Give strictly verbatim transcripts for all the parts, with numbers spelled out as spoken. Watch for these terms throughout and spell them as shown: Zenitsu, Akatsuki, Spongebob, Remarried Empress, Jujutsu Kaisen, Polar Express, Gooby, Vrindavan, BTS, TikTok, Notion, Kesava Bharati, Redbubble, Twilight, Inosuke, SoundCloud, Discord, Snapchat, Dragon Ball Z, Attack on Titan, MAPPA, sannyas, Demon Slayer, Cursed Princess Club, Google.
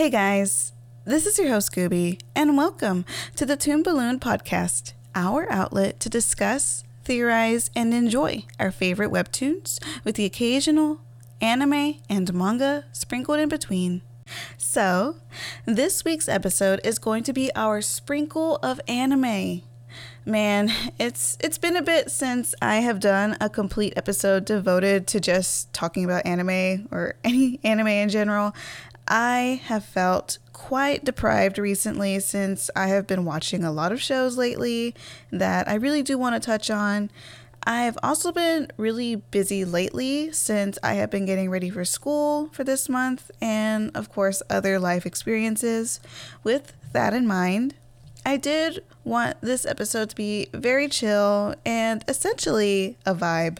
Hey guys, this is your host Gooby, and welcome to the Toon Balloon Podcast, our outlet to discuss, theorize, and enjoy our favorite webtoons with the occasional anime and manga sprinkled in between. So, this week's episode is going to be our sprinkle of anime. Man, it's it's been a bit since I have done a complete episode devoted to just talking about anime or any anime in general. I have felt quite deprived recently since I have been watching a lot of shows lately that I really do want to touch on. I've also been really busy lately since I have been getting ready for school for this month and, of course, other life experiences. With that in mind, I did want this episode to be very chill and essentially a vibe.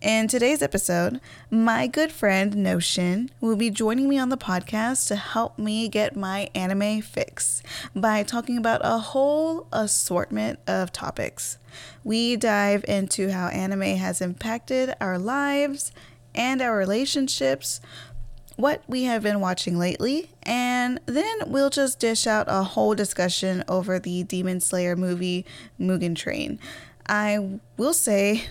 In today's episode, my good friend Notion will be joining me on the podcast to help me get my anime fix by talking about a whole assortment of topics. We dive into how anime has impacted our lives and our relationships, what we have been watching lately, and then we'll just dish out a whole discussion over the Demon Slayer movie, Mugen Train. I will say,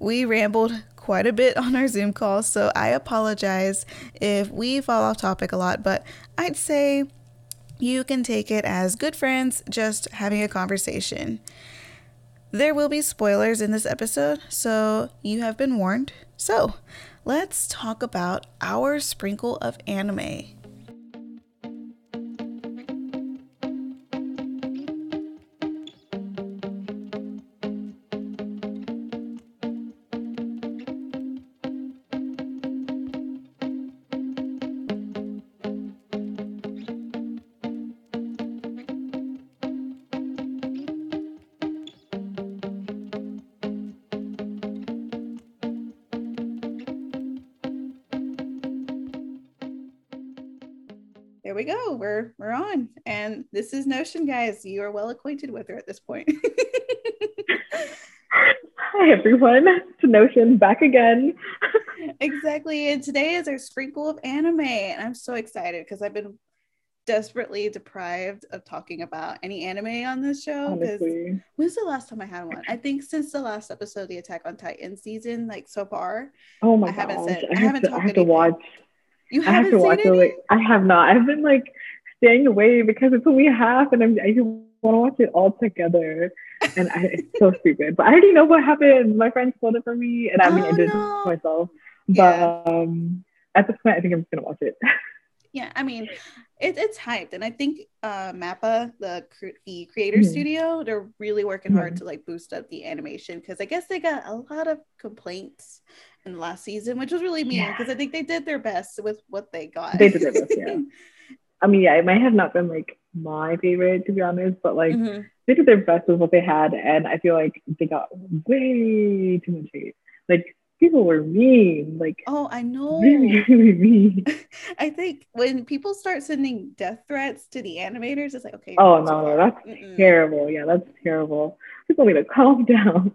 we rambled quite a bit on our Zoom call, so I apologize if we fall off topic a lot, but I'd say you can take it as good friends just having a conversation. There will be spoilers in this episode, so you have been warned. So let's talk about our sprinkle of anime. We go we're we're on, and this is Notion, guys. You are well acquainted with her at this point. Hi everyone, it's Notion back again. Exactly, and today is our sprinkle of anime, and I'm so excited because I've been desperately deprived of talking about any anime on this show. Honestly, when's the last time I had one? I think since the last episode of the Attack on Titan season, like so far. Oh my I gosh haven't said, I, I haven't to, talked I have to watch You I have to watch it. Like, I have not. I've been like staying away because it's only half, and I'm, I just want to watch it all together. And I, it's so stupid. But I already know what happened. My friend spoiled it for me, and I mean, oh, I did it no. myself. But yeah. um, at this point, I think I'm just gonna watch it. Yeah, I mean, it, it's hyped, and I think uh, MAPPA, the cre- the creator mm-hmm. studio, they're really working mm-hmm. hard to like boost up the animation because I guess they got a lot of complaints in last season, which was really mean because yeah. I think they did their best with what they got. They did their best, yeah. I mean, yeah, it might have not been like my favorite, to be honest, but like mm-hmm. they did their best with what they had, and I feel like they got way too much hate. Like people were mean. Like oh, I know, really, really mean. I think when people start sending death threats to the animators, it's like okay. Oh no, no, that's Mm-mm. terrible. Yeah, that's terrible. People need to calm down.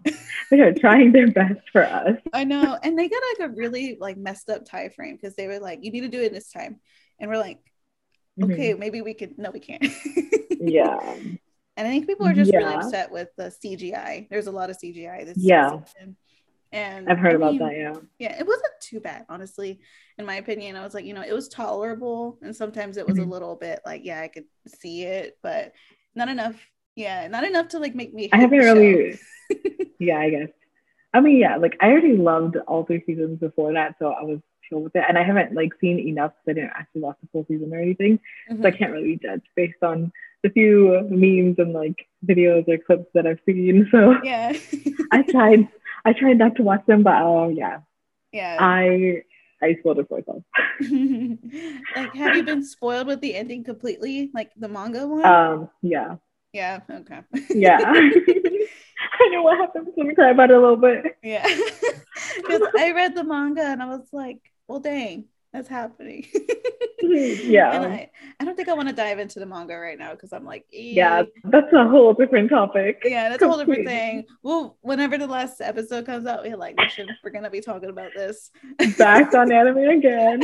They are trying their best for us. I know, and they got like a really like messed up time frame because they were like, "You need to do it this time," and we're like, "Okay, mm-hmm. maybe we could." No, we can't. Yeah, and I think people are just yeah. really upset with the C G I. There's a lot of C G I this yeah. season, and I've heard I about mean, that. Yeah, yeah, it wasn't too bad, honestly, in my opinion. I was like, you know, it was tolerable, and sometimes it was mm-hmm. a little bit like, yeah, I could see it, but not enough. Yeah, not enough to like make me. I haven't really. Yeah, I guess. I mean, yeah, like I already loved all three seasons before that, so I was chill with it, and I haven't like seen enough because I didn't actually watch the full season or anything, mm-hmm. so I can't really judge based on the few memes and like videos or clips that I've seen. So yeah, I tried. I tried not to watch them, but oh um, yeah, yeah, I I spoiled it for myself. Like, have you been spoiled with the ending completely, like the manga one? Um, yeah. Yeah, okay. Yeah. I know what happens when we cry about it a little bit. Yeah. Because I read the manga and I was like, well, dang, that's happening. Yeah. And I, I don't think I want to dive into the manga right now because I'm like, ee. Yeah, that's a whole different topic. Yeah, that's Complete. a whole different thing. Well, whenever the last episode comes out, we're like, we're going to be talking about this. Back on anime again.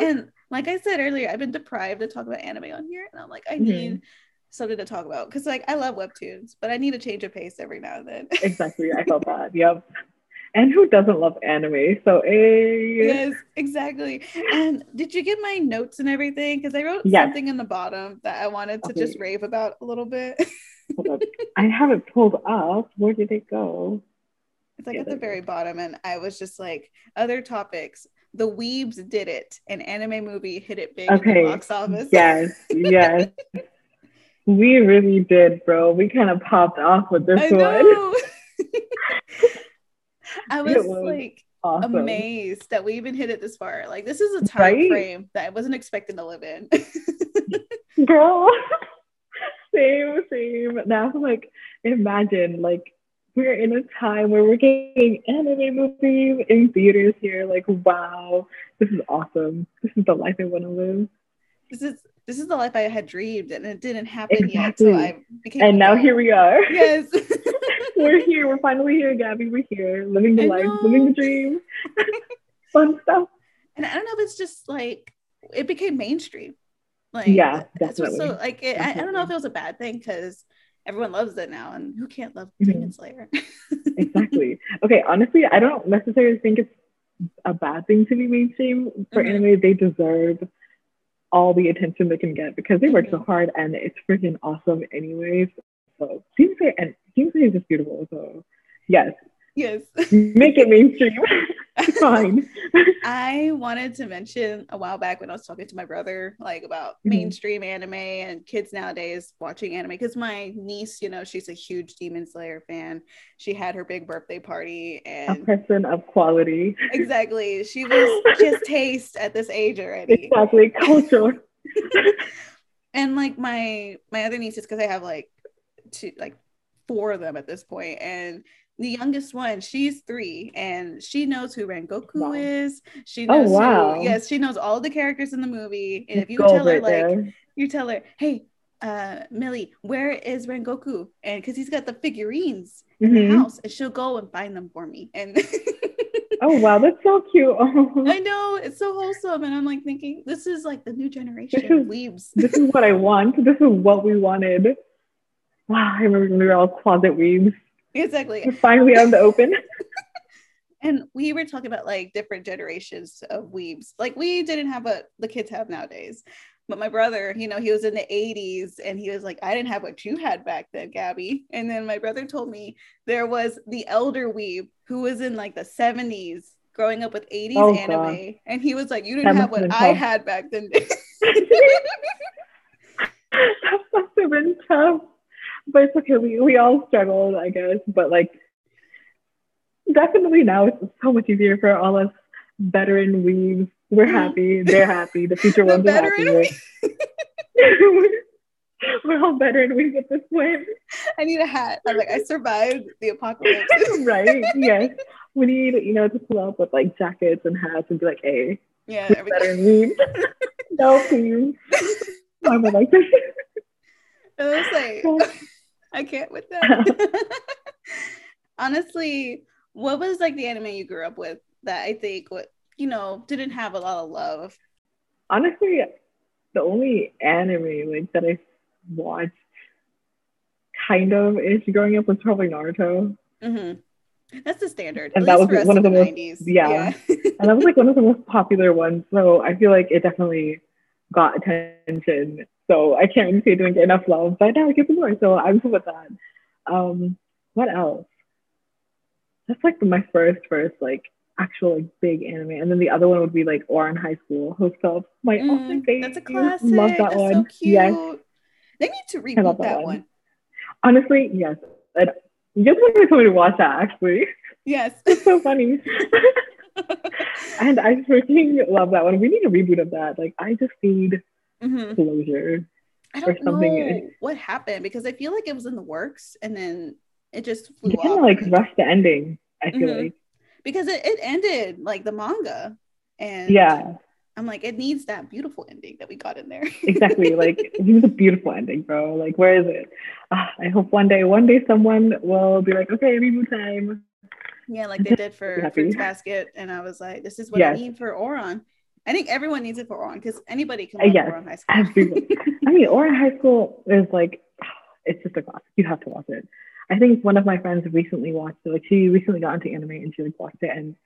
And Like I said earlier, I've been deprived to talk about anime on here, and I'm like, I mm-hmm. need something to talk about, because like I love webtoons, but I need a change of pace every now and then. Exactly, I felt that. Yep. And who doesn't love anime? So hey. Yes, exactly. And did you get my notes and everything? Because I wrote yes. something in the bottom that I wanted to okay. just rave about a little bit. Hold up. I have it pulled up. Where did it go? It's like yeah, at the very bottom, and I was just like, other topics. The Weebs did it. An anime movie hit it big okay. in the box office. Yes, yes. We really did, bro. We kind of popped off with this I know. one. I was, was like awesome. amazed that we even hit it this far. Like, this is a time right? frame that I wasn't expecting to live in. Girl, same, same. Now, like, imagine, like, we're in a time where we're getting anime movies in theaters here. Like, wow, this is awesome. This is the life I want to live. This is this is the life I had dreamed, and it didn't happen exactly. yet. So I became. And now here we are. Yes. We're here. We're finally here, Gabby. We're here, living the life, living the dream. Fun stuff. And I don't know if it's just like it became mainstream. Like yeah, definitely. So like it, definitely. I, I don't know if it was a bad thing, because everyone loves it now, and who can't love mm-hmm. Demon Slayer? Exactly. Okay, honestly, I don't necessarily think it's a bad thing to be mainstream for mm-hmm. anime. They deserve all the attention they can get, because they mm-hmm. work so hard, and it's freaking awesome anyways. So Demon Slayer and Demon Slayer is just beautiful. So yes. Yes. Make it mainstream. It's fine. I wanted to mention a while back when I was talking to my brother, like about mm-hmm. mainstream anime and kids nowadays watching anime, because my niece, you know, she's a huge Demon Slayer fan. She had her big birthday party, and a person of quality. Exactly. She was just taste at this age already. Exactly. Culture. And like my my other nieces, because I have like two like four of them at this point, and the youngest one, she's three, and she knows who Rengoku wow. is. She knows oh, wow. who, yes, she knows all the characters in the movie. And if you Gold tell her, right like, there. you tell her, hey, uh, Millie, where is Rengoku? And because he's got the figurines mm-hmm. in the house, and she'll go and find them for me. And oh, wow, that's so cute. I know, it's so wholesome. And I'm like thinking, this is like the new generation this is, weebs. This is what I want. This is what we wanted. Wow, I remember when we were all closet weebs. Exactly. We're finally out in the open. And we were talking about like different generations of weebs. Like we didn't have what the kids have nowadays. But my brother, you know, he was in the eighties, and he was like, I didn't have what you had back then, Gabby. And then my brother told me there was the elder weeb who was in like the seventies growing up with eighties oh, anime. God. And he was like, you didn't that have what I tough. had back then. That must have been tough. But it's okay, we, we all struggled, I guess. But like, definitely now it's so much easier for all us veteran weebs. We're happy, they're happy, the future the ones are happy. We- We're all veteran weebs at this point. I need a hat. I'm like, I survived the apocalypse. Right, yes. We need, you know, to pull up with like jackets and hats and be like, hey, yeah, veteran weeb. No, please. I'm like this. I was like, I can't with that. Honestly, what was like the anime you grew up with that I think what you know didn't have a lot of love? Honestly, the only anime like that I watched kind of is growing up was probably Naruto. Mm-hmm. That's the standard, and at that least was one of the most nineties. Yeah, yeah. And that was like one of the most popular ones. So I feel like it definitely got attention. So I can't really say it didn't get enough love, but now I get some more. So I'm cool with that. Um, what else? That's like my first, first like actual like big anime. And then the other one would be like Ouran High School Host Club. My mm, ultimate favorite. That's a classic. Love that that's one. So cute. Yes. They need to reboot that, that one. one. Honestly, yes. And just wanted somebody to watch that actually. Yes. It's so funny. And I freaking love that one. We need a reboot of that. Like I just need Mm-hmm. closure. I don't or something. know what happened, because I feel like it was in the works and then it just flew off. Kind of like rushed the ending, I feel mm-hmm. like. Because it, it ended like the manga. And yeah. I'm like, it needs that beautiful ending that we got in there. Exactly. Like it was a beautiful ending, bro. Like, where is it? Uh, I hope one day, one day someone will be like, okay, reboot time. Yeah, like they did for Fruits Basket. And I was like, this is what yes. I need for Ouran. I think everyone needs it for Ouran, because anybody can watch yes, Ouran High School. Absolutely. I mean, Ouran High School is like, it's just a class. You have to watch it. I think one of my friends recently watched it. Like, she recently got into anime and she like watched it and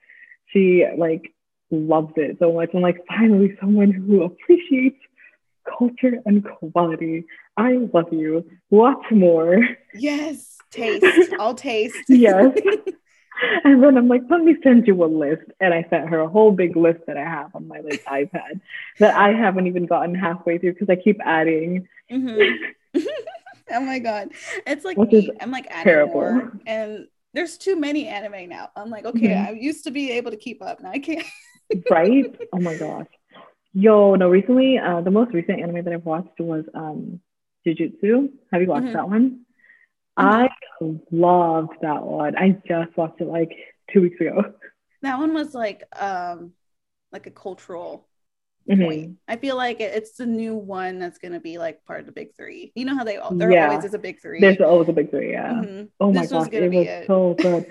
she like loves it so much. I'm like, finally, someone who appreciates culture and quality. I love you. Watch more. Yes. Taste. I'll taste. Yes. And then I'm like, let me send you a list. And I sent her a whole big list that I have on my like iPad that I haven't even gotten halfway through because I keep adding. Mm-hmm. Oh my God. It's like me. I'm like adding terrible. More. And there's too many anime now. I'm like, okay, mm-hmm. I used to be able to keep up. Now I can't. Right? Oh my gosh. Yo, no, recently, uh, the most recent anime that I've watched was um, Jujutsu. Have you watched mm-hmm. that one? I loved that one. I just watched it like two weeks ago. That one was like um, like a cultural mm-hmm. point. I feel like it's the new one that's going to be like part of the big three. You know how they all, there yeah. always is a big three. There's always a big three, yeah. Mm-hmm. Oh this my gosh, it was it. so good.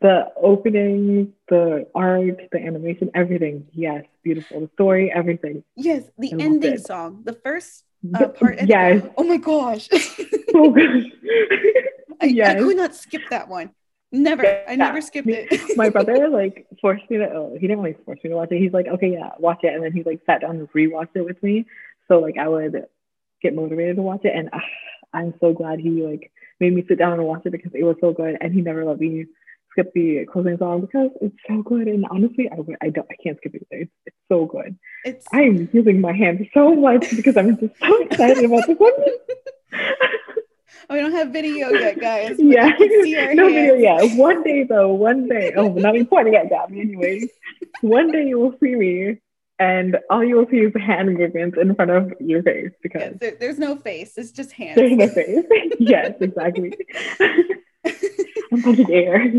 The opening, the art, the animation, everything. Yes, beautiful. The story, everything. Yes, the I ending song. The first uh, part. Yes. Oh my gosh. So good. I, yes. I could not skip that one. Never. Yeah. I never skipped it. My brother like forced me to, oh, he didn't really force me to watch it. He's like, okay, yeah, watch it. And then he like sat down and rewatched it with me. So like I would get motivated to watch it. And uh, I'm so glad he like made me sit down and watch it because it was so good. And he never let me skip the closing song because it's so good. And honestly, I, I, don't, I can't skip it. It's, it's so good. It's... I'm using my hands so much because I'm just so excited about this one. Oh, we don't have video yet, guys. Yeah, no hands. Video yet. One day, though. One day. Oh, not even pointing at Gabby, anyways. One day you will see me, and all you will see is hand movements in front of your face because yes, there, there's no face. It's just hands. There's no face. Yes, exactly. I'm going to air.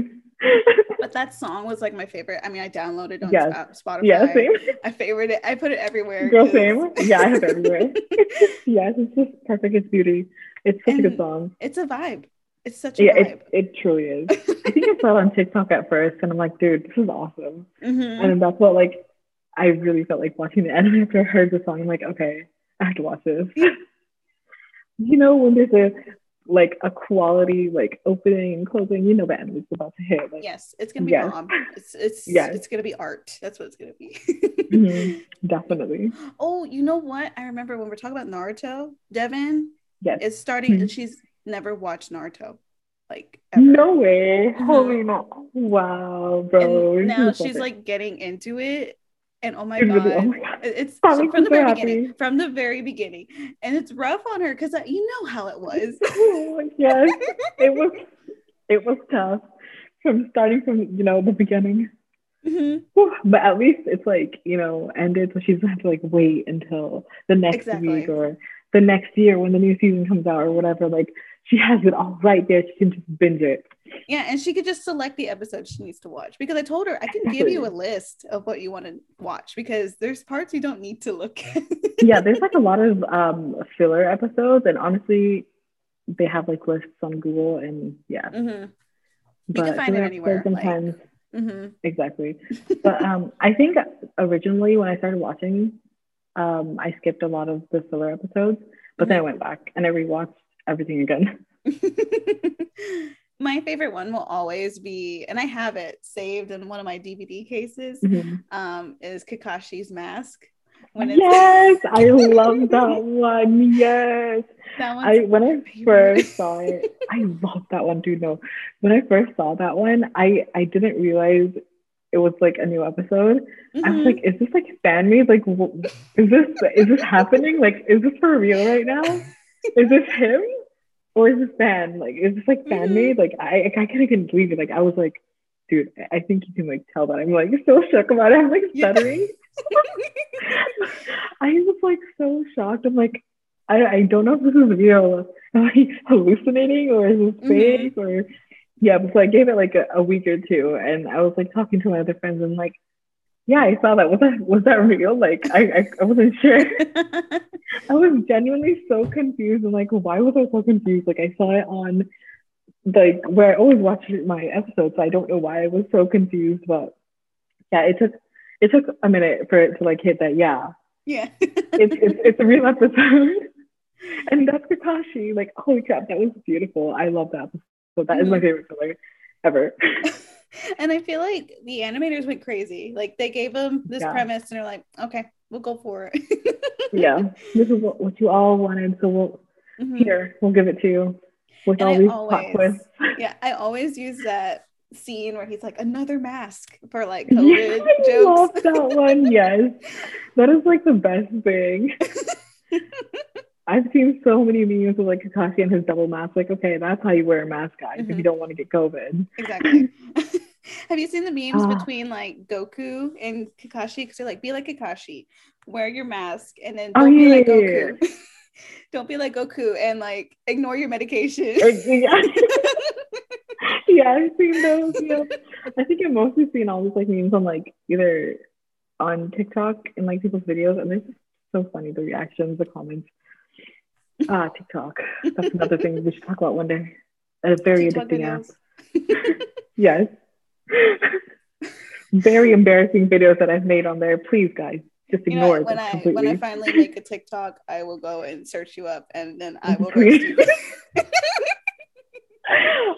But that song was like my favorite. I mean, I downloaded it on yes. Spotify. Yeah, same. I favored it. I put it everywhere. Girl, same. Yeah, I have it everywhere. Yes, it's just perfect. It's beauty. It's such and a good song. It's a vibe. It's such a yeah, vibe. It, it truly is. I think I saw it on TikTok at first, and I'm like, dude, this is awesome. Mm-hmm. And that's what like I really felt like watching the anime after I heard the song. I'm like, okay, I have to watch this. You know, when there's a like a quality like opening and closing, you know that it's about to hit. Like, yes, it's gonna be yes. bomb. It's it's yes. it's gonna be art. That's what it's gonna be. Mm-hmm. Definitely. Oh, you know what? I remember when we we're talking about Naruto, Devin yes. is starting, mm-hmm. and she's never watched Naruto, like ever. No way! Holy no! Wow, bro. And now she's like it. getting into it, and oh my it god, really, oh my god. It's from the so very happy. beginning, from the very beginning, and it's rough on her because you know how it was. Yes, it was. It was tough from starting from you know the beginning, mm-hmm. but at least it's like you know ended, so she doesn't have to like wait until the next exactly. week or the next year when the new season comes out or whatever. Like she has it all right there. She can just binge it. Yeah, and she could just select the episode she needs to watch because I told her I can give you a list of what you want to watch because there's parts you don't need to look at. Yeah, there's like a lot of um filler episodes, and honestly they have like lists on Google, and yeah mm-hmm. but you can find it anywhere sometimes like, mm-hmm. exactly. But um I think originally when I started watching um I skipped a lot of the filler episodes, but mm-hmm. then I went back and I rewatched everything again. My favorite one will always be, and I have it saved in one of my D V D cases, mm-hmm. um, is Kakashi's Mask. When it's- yes, I love that one. Yes. That one's I, when I favorite. first saw it, I love that one, dude. No, when I first saw that one, I, I didn't realize it was like a new episode. Mm-hmm. I was like, is this like fan made? Like, wh- is this is this happening? Like, is this for real right now? Is this him? Or is this fan? Like, is this like fan made? Mm-hmm. Like, I, I kind of couldn't believe it. Like, I was like, dude, I think you can like tell that I'm like so shook about it. I'm like stuttering. Yeah. I was like so shocked. I'm like, I, I don't know if this is real. Am I hallucinating or is this fake? Mm-hmm. Or yeah, but so I gave it like a, a week or two, and I was like talking to my other friends and like, yeah, I saw that. Was that was that real? Like, I, I, I wasn't sure. I was genuinely so confused. And like, why was I so confused? Like, I saw it on like where I always watch my episodes. So I don't know why I was so confused. But yeah, it took it took a minute for it to like hit that yeah. Yeah. it's, it's it's a real episode. And that's Kakashi. Like, holy crap, that was beautiful. I love that episode. That is my favorite filler ever. And I feel like the animators went crazy. Like, they gave them this yeah. premise and they're like, okay, we'll go for it. Yeah. This is what, what you all wanted. So we'll, mm-hmm. here, we'll give it to you. With and all I these always, twists. Yeah, I always use that scene where he's like, another mask for like COVID yeah, I jokes. I love that one. Yes. That is like the best thing. I've seen so many memes with like Kakashi and his double mask. Like, okay, that's how you wear a mask, guys, mm-hmm. if you don't want to get COVID. Exactly. Have you seen the memes ah. between like Goku and Kakashi? Because they're like, be like Kakashi, wear your mask, and then don't oh, be yeah, like Goku. Yeah. Don't be like Goku and like ignore your medication. Yeah, I've seen those. Yeah. I think I've mostly seen all these like memes on like either on TikTok and like people's videos, and they're just so funny, the reactions, the comments. Ah, TikTok. That's another thing we should talk about one day. A very TikTok addicting videos. App. Yes. Very embarrassing videos that I've made on there. Please, guys, just you ignore know, when them I, completely. When I finally make a TikTok, I will go and search you up, and then I will roast you.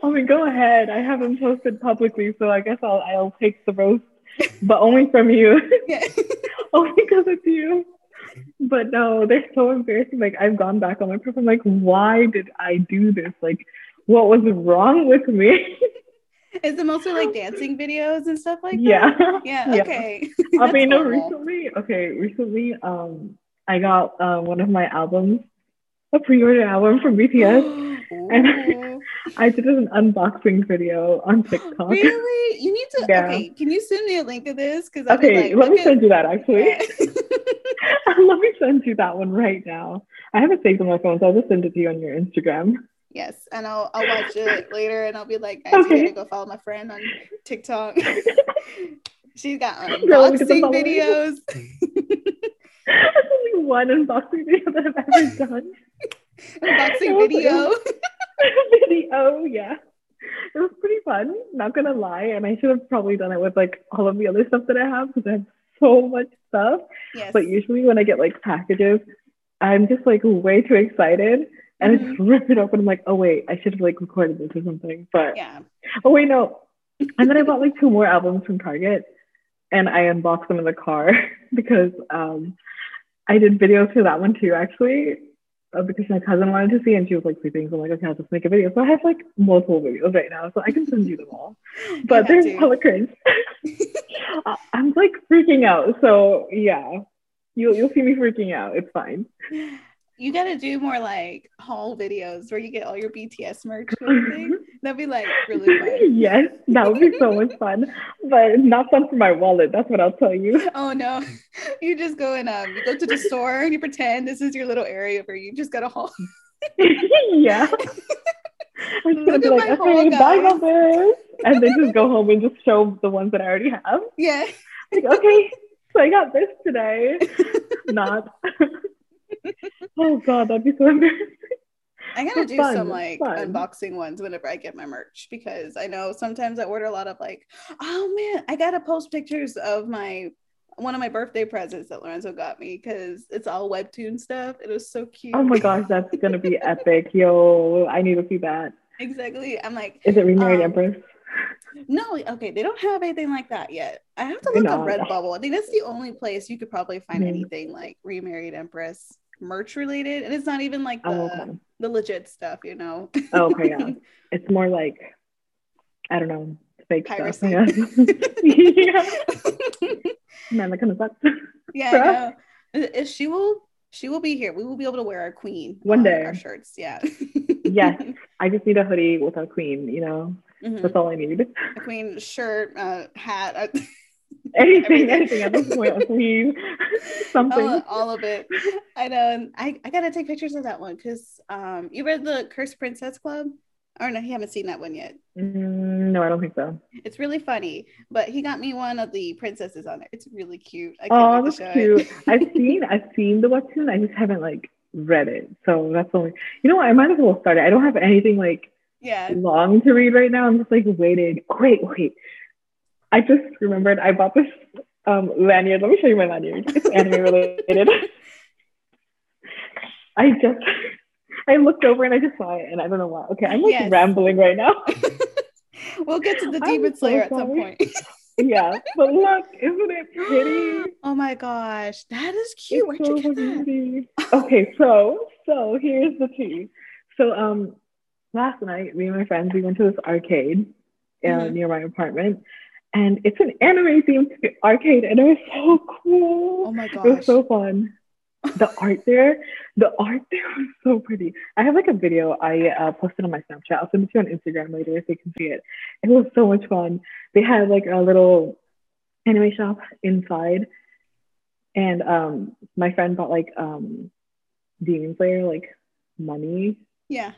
I mean, go ahead. I haven't posted publicly, so I guess I'll I'll take the roast, but only from you. Yeah. Only because it's you. But no, they're so embarrassing. Like, I've gone back on my profile. I'm like, why did I do this? Like, what was wrong with me? Is it mostly like dancing videos and stuff like yeah. that? Yeah. Yeah. Okay. I mean, no, recently, okay, recently, um, I got uh, one of my albums, a pre-order album from B T S, and I did an unboxing video on TikTok. Really? You need to. Yeah. Okay. Can you send me a link to this? Because okay, like, let me at- send you that actually. Let me send you that one right now. I have it saved on my phone, so I'll just send it to you on your Instagram. Yes, and I'll I'll watch it later, and I'll be like, guys, okay. You gotta go follow my friend on TikTok. She's got unboxing no, videos. That's only one unboxing video that I've ever done. Unboxing video. Video, yeah. It was pretty fun, not gonna lie, and I should have probably done it with like all of the other stuff that I have, because I have so much stuff. Yes. But usually when I get like packages, I'm just like way too excited and mm-hmm. I just rip it open. I'm like, oh wait, I should have like recorded this or something. But yeah. Oh wait, no. And then I bought like two more albums from Target, and I unboxed them in the car because um I did videos for that one too, actually, because my cousin wanted to see, and she was like sleeping. So I'm like, okay, I'll just make a video. So I have like multiple videos right now, so I can send you them all. But they're hella cringe. I'm like freaking out. So yeah, you'll you'll see me freaking out. It's fine. You gotta do more like haul videos where you get all your B T S merch or anything. That'd be like really fun. Yes, that would be so much fun, but not fun for my wallet. That's what I'll tell you. Oh no, you just go and um, you go to the store and you pretend this is your little area where you just gotta haul. Yeah. I'm just like, okay, bye guys, and then just go home and just show the ones that I already have. Yeah. Like, okay, so I got this today. Not. Oh god, that'd be so embarrassing. I gotta do fun, some like fun. Unboxing ones whenever I get my merch, because I know sometimes I order a lot of like, oh man, I gotta post pictures of my one of my birthday presents that Lorenzo got me, because it's all webtoon stuff. It was so cute. Oh my gosh, that's gonna be epic. Yo, I need to see that. Exactly. I'm like, is it Remarried um, Empress? No, okay, they don't have anything like that yet. I have to look up Redbubble. I think that's the only place you could probably find mm. anything like Remarried Empress merch related, and it's not even like the, oh, okay. the legit stuff, you know. Oh, okay, yeah, it's more like, I don't know, fake piracy. Stuff. Yeah. Man, that kind of sucks. Yeah, I know. If she will, she will be here. We will be able to wear our queen one on day. Our shirts, yeah. Yes, I just need a hoodie with our queen. You know, mm-hmm. that's all I need. A queen shirt, uh, hat. Uh- Anything, anything at this point, please. Something. All, all of it. I know. And I, I gotta take pictures of that one, because um, you read the Cursed Princess Club? Or no, you haven't seen that one yet. Mm, no, I don't think so. It's really funny, but he got me one of the princesses on there. It's really cute. I can't oh, that's cute. It. I've seen, I've seen the webtoon. I just haven't like read it. So that's the only. You know what? I might as well start it. I don't have anything like yeah long to read right now. I'm just like waiting. Oh, wait, wait. I just remembered I bought this um, lanyard. Let me show you my lanyard. It's anime related. I just, I looked over and I just saw it, and I don't know why. Okay, I'm like yes. rambling right now. We'll get to the Demon Slayer so at some point. Yeah, but look, isn't it pretty? Oh my gosh, that is cute. It's Where'd so you get pretty. That? Okay, so so here's the tea. So um, last night me and my friends we went to this arcade uh, mm-hmm. near my apartment. And it's an anime themed arcade, and it was so cool. Oh my gosh. It was so fun. The art there, the art there was so pretty. I have like a video I uh, posted on my Snapchat. I'll send it to you on Instagram later if you can see it. It was so much fun. They had like a little anime shop inside, and um, my friend bought like um, Demon Slayer like money. Yeah.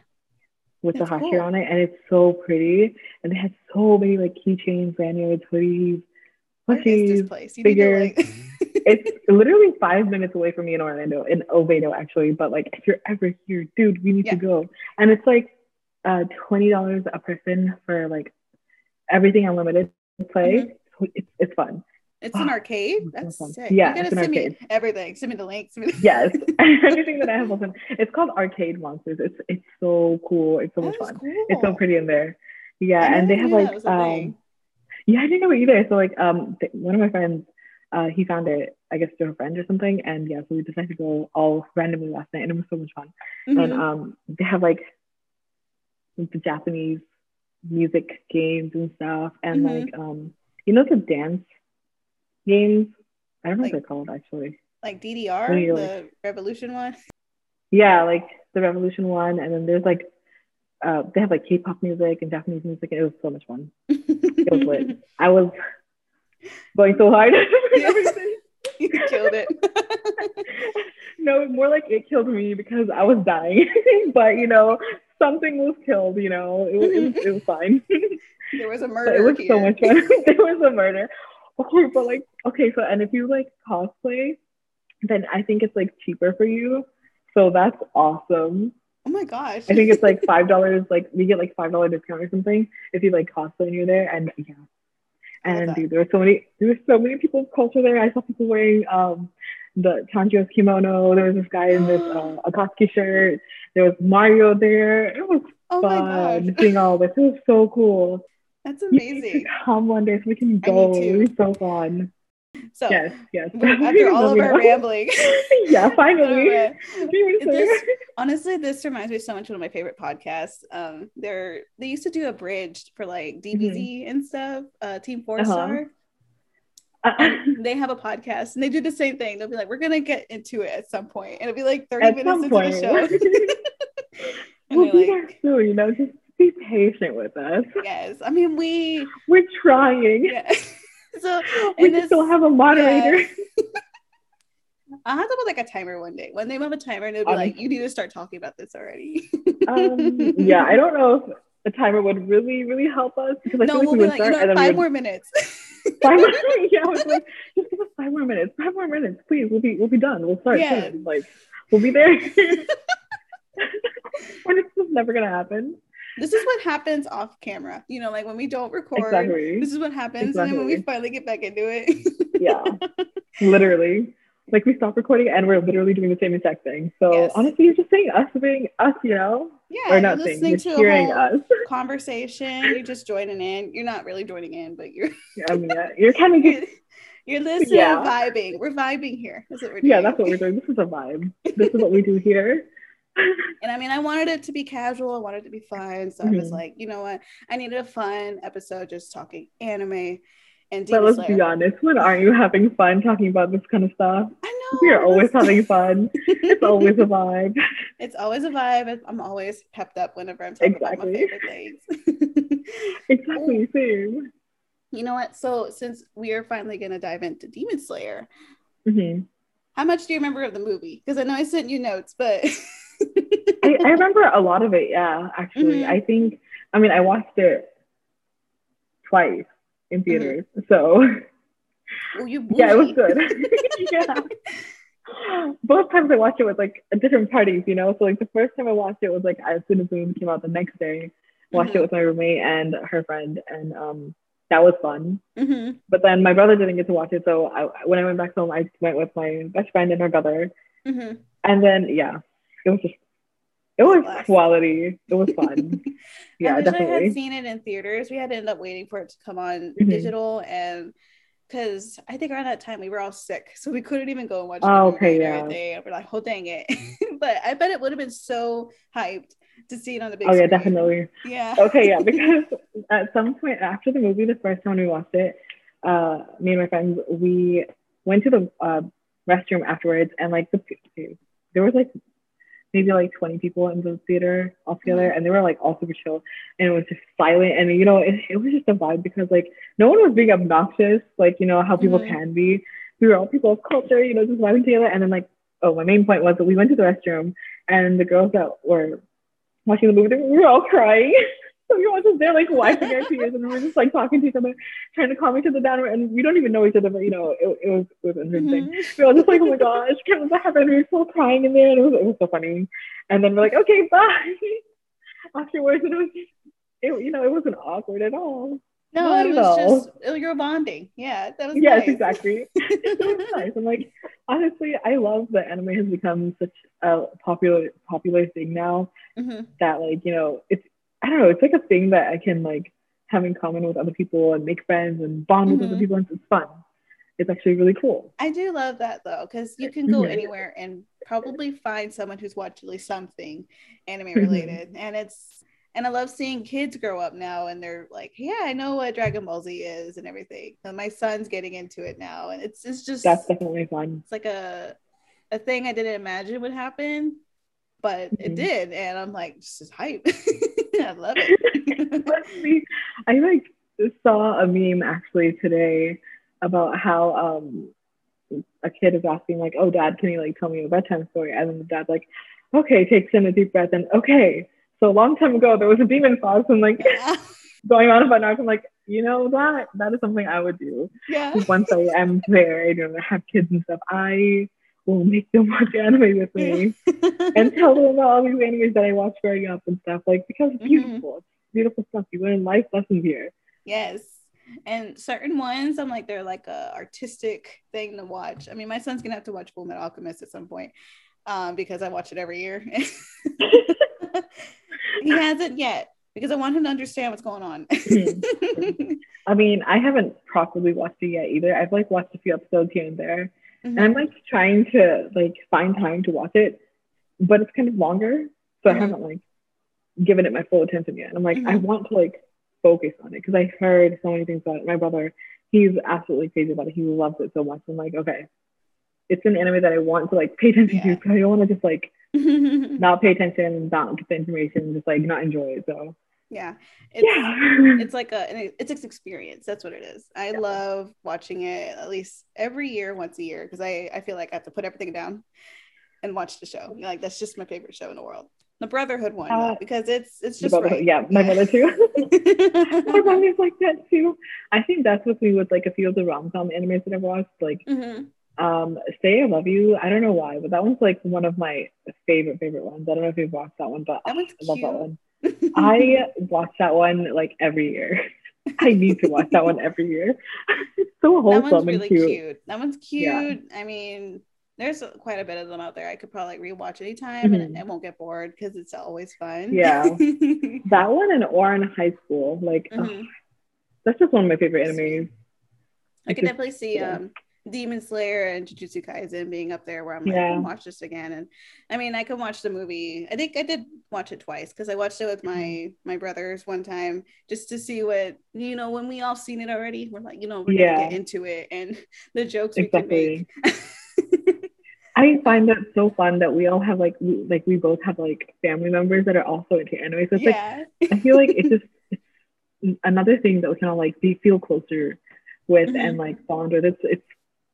With That's the hashira cool. on it, and it's so pretty, and they had so many like keychains, lanyards, hoodies, plushies, figures. Like... It's literally five minutes away from me in Orlando, in Oviedo actually. But like, if you're ever here, dude, we need yeah. to go. And it's like uh, twenty dollars a person for like everything unlimited play. Mm-hmm. So it's it's fun. It's oh, an arcade. That's so sick. Yeah, you gotta it's an send arcade. Me everything. Send me the link. Send me the- yes, everything that I have. Open. It's called Arcade Monsters. It's it's so cool. It's so that much fun. Cool. It's so pretty in there. Yeah, I and they have like um, yeah, I didn't know it either. So like um, th- one of my friends, uh, he found it. I guess through a friend or something. And yeah, so we decided to go all randomly last night, and it was so much fun. Mm-hmm. And um, they have like the Japanese music games and stuff, and mm-hmm. like um, you know the dance. Games, I don't know like, what they're called actually. Like D D R, the like, Revolution one. Yeah, like the Revolution one, and then there's like, uh, they have like K-pop music and Japanese music. And it was so much fun. It was lit. I was going so hard. You killed it. No, more like it killed me because I was dying. But you know, something was killed. You know, it was it was, it was fine. There was a murder. It was here. So much fun. There was a murder. Okay, but like, okay, so, and if you like cosplay, then I think it's like cheaper for you. So that's awesome. Oh my gosh. I think it's like five dollars, like we get like five dollars discount or something if you like cosplay and you're there. And yeah. And dude, there were so many, there were so many people of culture there. I saw people wearing um the Tanjiro's kimono. There was this guy in this uh, Akatsuki shirt. There was Mario there. It was oh fun seeing all this. It was so cool. That's amazing. Come one day so we can go. It's so fun. So yes, yes. After all of our rambling. Yeah, finally. This, honestly, this reminds me so much of one of my favorite podcasts. Um, they're they used to do a bridge for like D B Z mm-hmm. and stuff. Uh, Team Four uh-huh. Star. Uh-uh. They have a podcast and they do the same thing. They'll be like, "We're gonna get into it at some point," and it'll be like thirty at minutes into point. The show. We'll be there soon, you know. Just be patient with us. Yes, I mean we we're trying. Yeah. So we this, still have a moderator. Yeah. I'll have to put like a timer one day. When they have a timer, and it'll be um, like, you need to start talking about this already. um, yeah, I don't know if a timer would really, really help us because I no, feel like we'll we would like, start you know, and then five more minutes. Five more minutes. Yeah, I was like, just give us five more minutes. Five more minutes, please. We'll be we'll be done. We'll start. Yeah. Soon. Like we'll be there. When it's just never gonna happen. This is what happens off camera, you know, like when we don't record, exactly. This is what happens. Exactly. And then when we finally get back into it. Yeah, literally. Like we stop recording and we're literally doing the same exact thing. So yes. Honestly, you're just saying us being us, you know? Yeah, or not you're listening saying, you're to a whole us. Conversation. You're just joining in. You're not really joining in, but you're... yeah, I mean, yeah, you're kind of... Just... You're listening, yeah. Vibing. We're vibing here. That's what we're doing. Yeah, that's what we're doing. This is a vibe. This is what we do here. And I mean, I wanted it to be casual. I wanted it to be fun. So mm-hmm. I was like, you know what? I needed a fun episode just talking anime and Demon Slayer. But let's be honest, when aren't you having fun talking about this kind of stuff? I know. We're always having fun. It's always a vibe. It's always a vibe. I'm always pepped up whenever I'm talking exactly. about my favorite things. Exactly, same. You know what? So since we are finally going to dive into Demon Slayer, mm-hmm. how much do you remember of the movie? Because I know I sent you notes, but... I, I remember a lot of it, yeah, actually. Mm-hmm. I think, I mean, I watched it twice in theaters, mm-hmm. so... Well, you yeah, it was good. Yeah. Both times I watched it with, like, different parties, you know? So, like, the first time I watched it was, like, as soon as the movie came out the next day, watched mm-hmm. it with my roommate and her friend, and um, that was fun. Mm-hmm. But then my brother didn't get to watch it, so I, when I went back home, I went with my best friend and her brother. Mm-hmm. And then, yeah, it was just, it was Blast. quality. It was fun. Yeah, I wish definitely. I had seen it in theaters. We had to end up waiting for it to come on mm-hmm. digital, and because I think around that time we were all sick, so we couldn't even go and watch it. Oh, okay, yeah. Everything. We're like, oh, dang it. But I bet it would have been so hyped to see it on the big oh, screen. Oh, yeah, definitely. Yeah. Okay, yeah, because at some point after the movie, the first time we watched it, uh, me and my friends, we went to the uh, restroom afterwards, and like, the there was like maybe like twenty people in the theater all together, and they were like all super chill, and it was just silent, and you know, it, it was just a vibe, because like no one was being obnoxious, like, you know how people mm-hmm. can be. We were all people of culture, you know, just vibing together. And then like, oh, my main point was that we went to the restroom, and the girls that were watching the movie, we were all crying. So we were all just there like wiping our tears, and we were just like talking to each other, trying to calm each other down, and we don't even know each other, but you know, it, it was it was interesting. Mm-hmm. We were all just like, oh my gosh, can't believe that happened. We were still crying in there, and it was it was so funny. And then we're like, okay, bye. Afterwards, and it was it, you know, it wasn't awkward at all. No, Not it was all. just it, you were bonding. Yeah, that was yes, nice. exactly. It was nice. I'm like, honestly, I love that anime has become such a popular popular thing now mm-hmm. that like, you know, it's. I don't know, it's like a thing that I can like have in common with other people and make friends and bond with mm-hmm. other people, and it's fun. It's actually really cool. I do love that though, because you can go mm-hmm. anywhere and probably find someone who's watched at least something anime related. Mm-hmm. And it's, and I love seeing kids grow up now, and they're like, yeah, I know what Dragon Ball Z is and everything. And my son's getting into it now, and it's it's just, that's definitely fun. It's like a a thing I didn't imagine would happen, but mm-hmm. it did, and I'm like, this is hype. I love it. I like saw a meme actually today about how um a kid is asking like, oh dad, can you like tell me a bedtime story? And then the dad like, okay, takes in a deep breath, and okay, so a long time ago there was a demon fox and like yeah. going on about Naruto. I'm like, you know, that that is something I would do. Yeah. Once I am married and I have kids and stuff, I will make them watch anime with me and tell them about all these animes that I watched growing up and stuff, like, because it's beautiful. Mm-hmm. It's beautiful stuff. You learn life lessons here. Yes. And certain ones, I'm like, they're like a artistic thing to watch. I mean, my son's gonna have to watch Fullmetal Alchemist at some point um, because I watch it every year. He hasn't yet because I want him to understand what's going on. I mean, I haven't properly watched it yet either. I've like watched a few episodes here and there. Mm-hmm. And I'm like trying to like find time to watch it, but it's kind of longer, so mm-hmm. I haven't like given it my full attention yet. And I'm like, mm-hmm. I want to like focus on it, because I heard so many things about it. My brother, he's absolutely crazy about it. He loves it so much. I'm like, okay, it's an anime that I want to like pay attention yeah. to, because I don't want to just like not pay attention and not get the information, just like not enjoy it. So yeah, it's, yeah. it's like a it's an experience. That's what it is. I yeah. love watching it at least every year, once a year, because I, I feel like I have to put everything down and watch the show. Like, that's just my favorite show in the world. The Brotherhood one, uh, though, because it's it's just right. Yeah, my yeah. brother too. My brother is like that too. I think that's what we would like a few of the rom-com animes that I've watched, like mm-hmm. um Say I Love You. I don't know why, but that one's like one of my favorite favorite ones. I don't know if you've watched that one, but that one's I love cute. that one. I watch that one like every year. I need to watch that one every year. It's so wholesome. That one's really and cute. cute. That one's cute. Yeah. I mean, there's quite a bit of them out there. I could probably rewatch anytime mm-hmm. and I won't get bored, because it's always fun. Yeah. That one and Ouran High School, like mm-hmm. ugh, that's just one of my favorite animes. I it's can just, definitely see yeah. um Demon Slayer and Jujutsu Kaisen being up there, where I'm like, yeah. I can watch this again. And I mean, I can watch the movie. I think I did watch it twice, because I watched it with my my brothers one time, just to see what, you know, when we all seen it already, we're like, you know, we're yeah. gonna get into it, and the jokes exactly. we can make. I find that so fun that we all have like we, like we both have like family members that are also into anime, so it's yeah. like I feel like it's just it's another thing that we kind of like we feel closer with mm-hmm. and like bond with. It's it's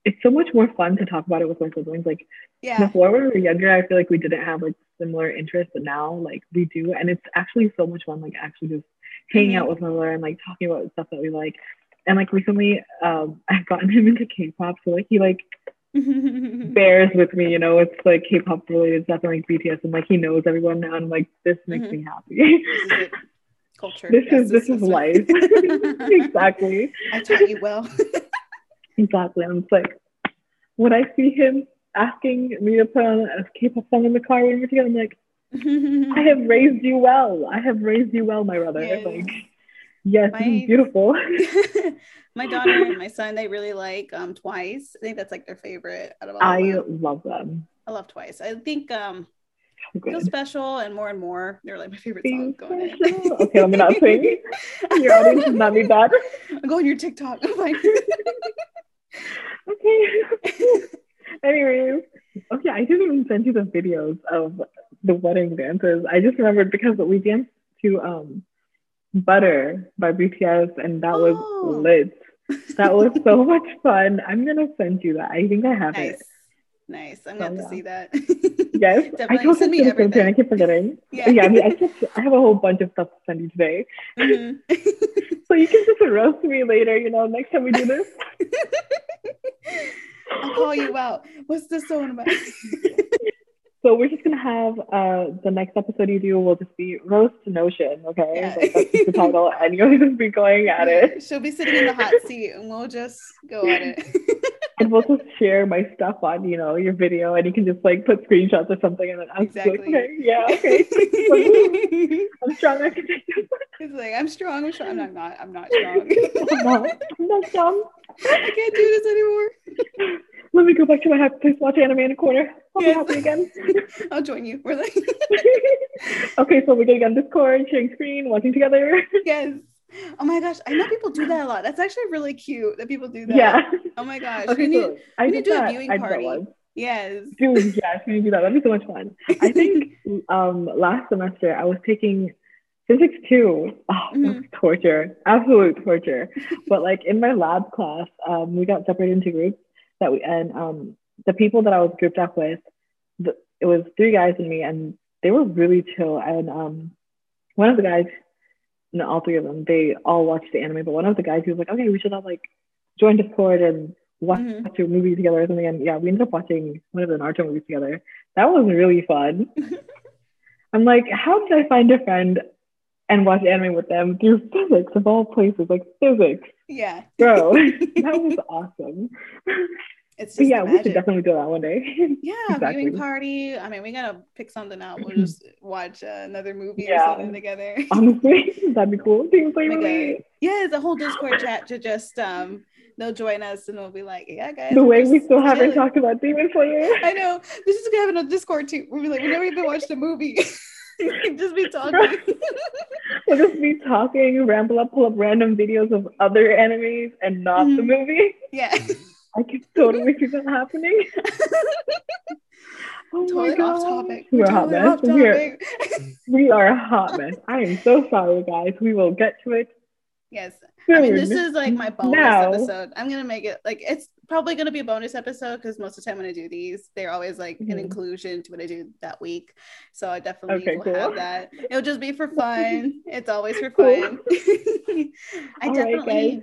it's so much more fun to talk about it with my siblings. Like yeah. before when we were younger, I feel like we didn't have like similar interests, but now like we do. And it's actually so much fun, like actually just hanging mm-hmm. out with my brother and like talking about stuff that we like. And like recently um, I've gotten him into K-pop. So like he like bears with me, you know, it's like K-pop related stuff and like B T S. And like he knows everyone now, and like this makes mm-hmm. me happy. culture. This yes, is this is life. Exactly. I taught you well. Exactly. And it's like, when I see him asking me to put on a K-pop song in the car when we're together, I'm like, I have raised you well. I have raised you well, my brother. Yeah. Like, yes, my, beautiful. My daughter and my son, they really like um Twice. I think that's like their favorite out of all. I of love them. I love Twice. I think um Feel Special and More and More, they're like my favorite song going in. Okay, let me not sing. Your audience is not me bad. I'm going to your TikTok. I'm like, okay. Anyways, okay, I didn't even send you the videos of the wedding dances. I just remembered because we danced to um Butter by B T S, and that oh. was lit. That was so much fun. I'm gonna send you that. I think I have nice. it. Nice. I'm gonna so, have to yeah. see that. Yes. Definitely. I told send you me everything. I keep forgetting. Yeah. yeah I, mean, I, keep, I have a whole bunch of stuff to send you today. Mm-hmm. So you can just roast me later. You know, next time we do this, I'll call you out. What's this one about? So we're just gonna have uh, the next episode you do will just be roast Notion, okay? Yeah. So that's just the title, and you'll just be going at it. She'll be sitting in the hot seat, and we'll just go at it. And we'll just share my stuff on, you know, your video, and you can just like put screenshots or something, and then I'm exactly. like, okay, yeah, okay. I'm strong. I can take this. It's like I'm strong. I'm strong. I'm not. I'm not strong. I'm not. I'm not strong. I can't do this anymore. Let me go back to my happy place, watch anime in a corner. I'll yes. be happy again. I'll join you. We're like okay, so we're getting on Discord, sharing screen, watching together. Yes. Oh my gosh, I know people do that a lot. That's actually really cute that people do that. Yeah. Oh my gosh. Okay, we so need, I we need to do a viewing I party. Yes. Dude, yes, we need to do that. That'd be so much fun. I think um, last semester I was taking physics two. Oh, mm-hmm. torture. Absolute torture. But like in my lab class, um, we got separated into groups. That we and um the people that I was grouped up with, the, it was three guys and me, and they were really chill. And um, one of the guys, no, all three of them, they all watched the anime. But one of the guys, he was like, "Okay, we should all like join Discord and watch, mm-hmm. watch a movie together or something." And yeah, we ended up watching one of the Naruto movies together. That was really fun. I'm like, how did I find a friend and watch anime with them through physics of all places? Like physics. Yeah. Bro, that was awesome. It's just but yeah, magic. We should definitely do that one day. Yeah, exactly. Viewing party. I mean, we gotta pick something out. We'll just watch uh, another movie yeah. or something together. Honestly, that'd be cool. Team Play Relay. Yeah, it's a whole Discord chat to just um they'll join us and we'll be like, yeah, guys. The way we still haven't talked about Demon Slayer. I know. This is gonna happen on Discord too. We'll be like, we never even watched a movie. Just be talking. We'll just be talking, ramble up, pull up random videos of other animes and not mm-hmm. the movie. Yeah. I can totally see that happening. Oh totally my God. Off topic. We're totally hot off topic. We are a hot mess. I am so sorry, guys. We will get to it. Yes. Soon. I mean, this is like my bonus now, episode. I'm going to make it like it's probably going to be a bonus episode because most of the time when I do these, they're always like mm-hmm. an inclusion to what I do that week. So I definitely okay, will cool. have that. It'll just be for fun. It's always for fun. I All definitely.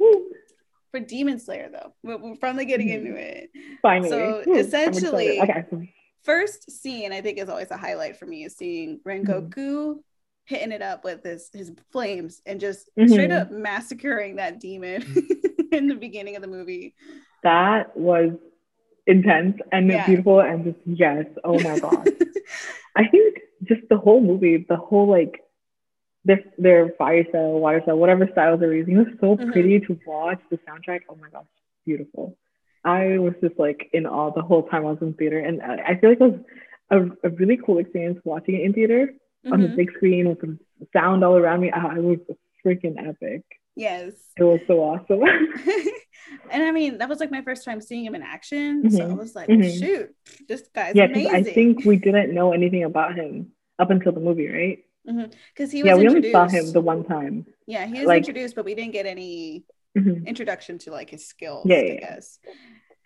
Right, for Demon Slayer, though, we're finally getting mm-hmm. into it. Finally. So Ooh, essentially, okay. first scene, I think, is always a highlight for me is seeing Rengoku. Mm-hmm. hitting it up with his his flames and just mm-hmm. straight up massacring that demon in the beginning of the movie. That was intense and yeah. beautiful and just yes, oh my God. I think just the whole movie, the whole like their their fire style, water style, whatever styles they're using, it was so mm-hmm. pretty to watch. The soundtrack, oh my gosh, beautiful. I was just like in awe the whole time I was in theater, and I, I feel like it was a, a really cool experience watching it in theater. Mm-hmm. On the big screen with the sound all around me. I, I was freaking epic. Yes. It was so awesome. And I mean, that was like my first time seeing him in action. Mm-hmm. So I was like, mm-hmm. shoot, this guy's yeah, amazing. I think we didn't know anything about him up until the movie, right? Because mm-hmm. he was yeah, we introduced. Only saw him the one time. Yeah, he was like, introduced, but we didn't get any mm-hmm. introduction to like his skills, yeah, yeah, I guess. Yeah.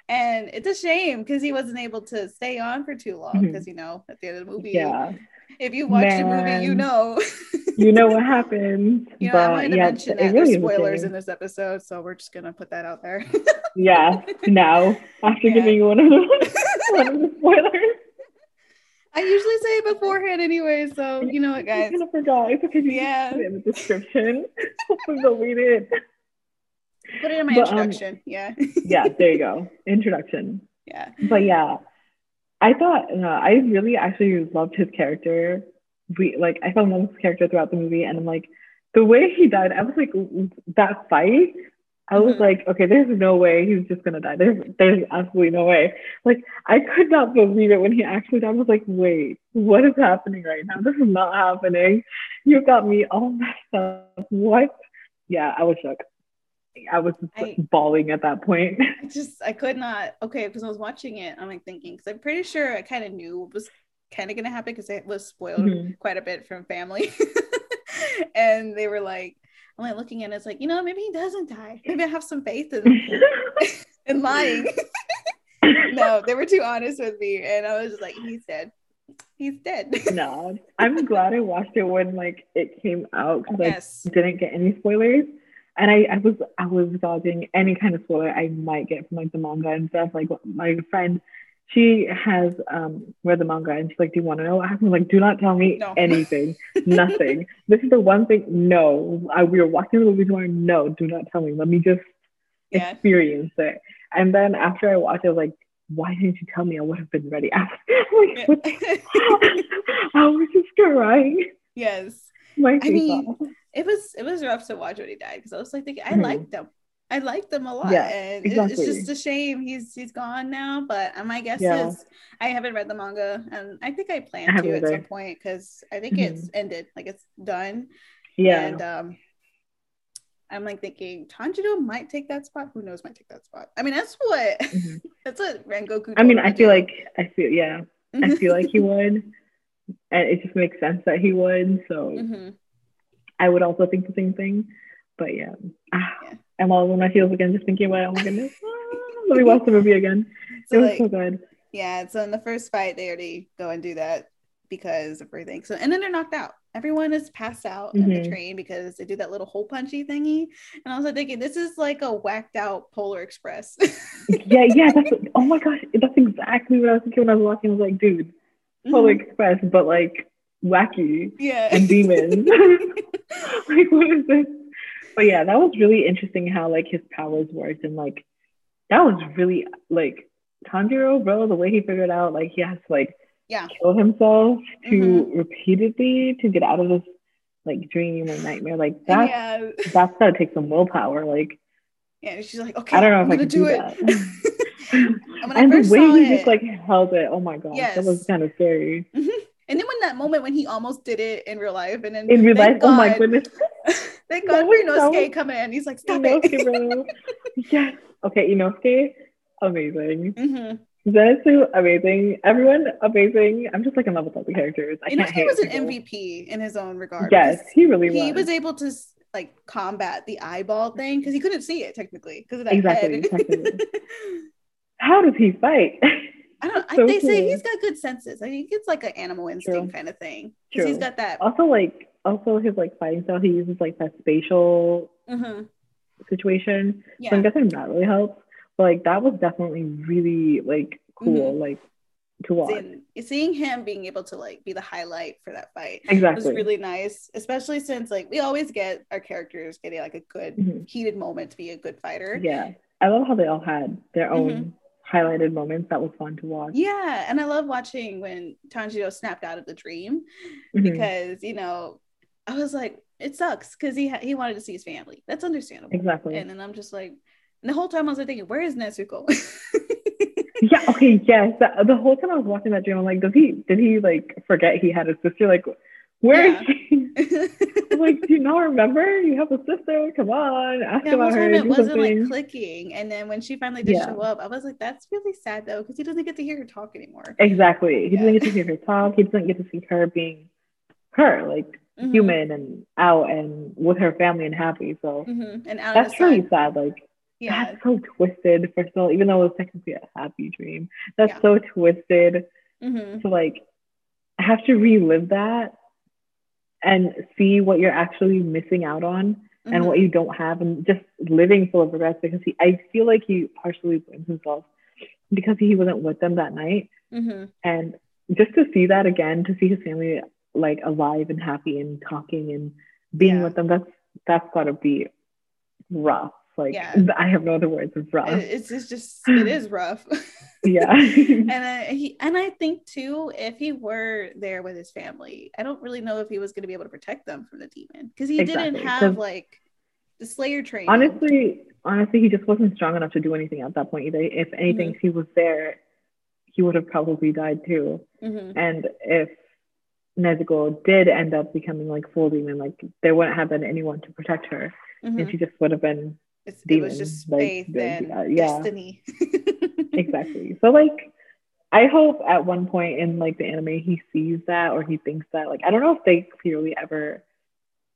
And it's a shame because he wasn't able to stay on for too long because, mm-hmm. you know, at the end of the movie. Yeah. If you watch Man. the movie, you know. You know what happens. You know, but, I wanted to yeah, mention that really there's spoilers in this episode, so we're just going to put that out there. Yeah, now, after yeah. giving you one of, the, one of the spoilers. I usually say it beforehand anyway, so you know what, guys. forgot. It's okay. You yeah. Put it in the description. Deleted. Put it in my but, introduction. Um, yeah. Yeah. There you go. Introduction. Yeah. But yeah, I thought uh, I really actually loved his character. We like I fell in love with his character throughout the movie, and I'm like, the way he died, I was like, that fight. I was mm-hmm. like, okay, there's no way he's just gonna die. There's, there's absolutely no way. Like, I could not believe it when he actually died. I was like, wait, what is happening right now? This is not happening. You got me all messed up. What? Yeah, I was shook. I was just I, bawling at that point. I just, I could not. Okay, because I was watching it, I'm like thinking, because I'm pretty sure I kind of knew what was kind of gonna happen because it was spoiled mm-hmm. quite a bit from family, and they were like. I'm like looking at it, it's like, you know, maybe he doesn't die. Maybe I have some faith in, in lying. No, they were too honest with me. And I was just like, he's dead. He's dead. No, I'm glad I watched it when like it came out because yes. I didn't get any spoilers. And I, I was I was dodging any kind of spoiler I might get from like the manga and stuff. Like my friend, she has um, read the manga and she's like, do you want to know what happened? I'm like, do not tell me no. anything, nothing. This is the one thing, no. I, we were watching the movie tomorrow, no, do not tell me. Let me just yeah. experience it. And then after I watched it, I was like, why didn't you tell me? I would have been ready. I'm like, yeah. what the- I was just crying. Yes. My I mean, off. it was, it was rough to watch when he died because I was like thinking, I mm-hmm. liked them. I liked them a lot, yeah, and exactly. it's just a shame he's he's gone now. But my guess yeah. is I haven't read the manga, and I think I plan I to either. at some point because I think mm-hmm. it's ended, like it's done. Yeah, and um, I'm like thinking Tanjiro might take that spot. Who knows? Might take that spot. I mean, that's what mm-hmm. that's what Rengoku. I mean, I feel do. like I feel yeah, I feel like he would, and it just makes sense that he would. So mm-hmm. I would also think the same thing. But yeah. yeah. I'm all on my heels again, just thinking about it. Oh my goodness. Let me watch the movie again. So it was like, so good. Yeah. So in the first fight, they already go and do that because of everything. So and then they're knocked out. Everyone is passed out mm-hmm. on the train because they do that little hole punchy thingy. And I was like thinking, this is like a whacked out Polar Express. yeah, yeah. That's what, oh my gosh, that's exactly what I was thinking when I was watching. I was like, dude, Polar mm-hmm. Express, but like wacky yeah. and demons. Like, what is this? But yeah, that was really interesting how like his powers worked, and like that was really like Tanjiro, bro, the way he figured out like he has to like yeah. kill himself to mm-hmm. repeatedly to get out of this like dream or nightmare. Like that yeah. that's gotta take some willpower. Like yeah, she's like, okay, I don't know I'm if I can do, do it. And the way he it. just like held it, oh my gosh, yes. that was kind of scary. Mm-hmm. And then when that moment when he almost did it in real life, and then in real life, God, oh my goodness. Thank God for Inosuke coming in. He's like, stop Inosuke, it. Bro. Yes. Okay, Inosuke, amazing. Mm-hmm. Zenitsu, amazing. Everyone, amazing. I'm just like in love with all the characters. I Inosuke can't was an people. M V P in his own regard. Yes, he really was. He was able to like combat the eyeball thing because he couldn't see it technically because of that exactly, head. Exactly. How does he fight? I don't. So I, they cool. say he's got good senses. I think it's like an animal instinct True. kind of thing. True. He's got that. Also, like, also his like fighting style. He uses like that spatial mm-hmm. situation. Yeah. So I'm guessing that really helps. But like that was definitely really like cool. Mm-hmm. Like to watch. Seeing, seeing him being able to like be the highlight for that fight exactly. was really nice. Especially since like we always get our characters getting like a good mm-hmm. heated moment to be a good fighter. Yeah, I love how they all had their own. Mm-hmm. highlighted moments that was fun to watch. Yeah, and I love watching when Tanjiro snapped out of the dream mm-hmm. because you know I was like, it sucks because he ha- he wanted to see his family. That's understandable. Exactly. And then I'm just like, and the whole time I was like thinking, where is Nezuko? yeah. Okay. Yes. The, the whole time I was watching that dream, I'm like, does he did he like forget he had a sister? Like, where yeah. is she? I'm like, do you not remember? You have a sister. Come on, ask yeah, about her. It wasn't something. like clicking, and then when she finally did yeah. show up, I was like, that's really sad though, because he doesn't get to hear her talk anymore. Exactly, he yeah. doesn't get to hear her talk. He doesn't get to see her being her, like mm-hmm. human and out and with her family and happy. So mm-hmm. and out that's really sad. Like yeah. that's so twisted. First of all, even though it was technically a happy dream, that's yeah. so twisted mm-hmm. to like have to relive that. And see what you're actually missing out on and mm-hmm. what you don't have, and just living full of regrets because he, I feel like he partially blames himself because he wasn't with them that night. Mm-hmm. And just to see that again, to see his family like alive and happy and talking and being yeah. with them, that's that's gotta be rough. Like yeah. I have no other words. Rough. It's, it's just it is rough. yeah. and I, he and I think too, if he were there with his family, I don't really know if he was going to be able to protect them from the demon, because he exactly. didn't have like the Slayer training. Honestly, honestly, he just wasn't strong enough to do anything at that point either. If anything, mm-hmm. if he was there, he would have probably died too. Mm-hmm. And if Nezuko did end up becoming like full demon, like there wouldn't have been anyone to protect her, mm-hmm. and she just would have been. It's, it was just like, faith like, and yeah, yeah. destiny. Exactly. So like, I hope at one point in like the anime he sees that, or he thinks that. Like, I don't know if they clearly ever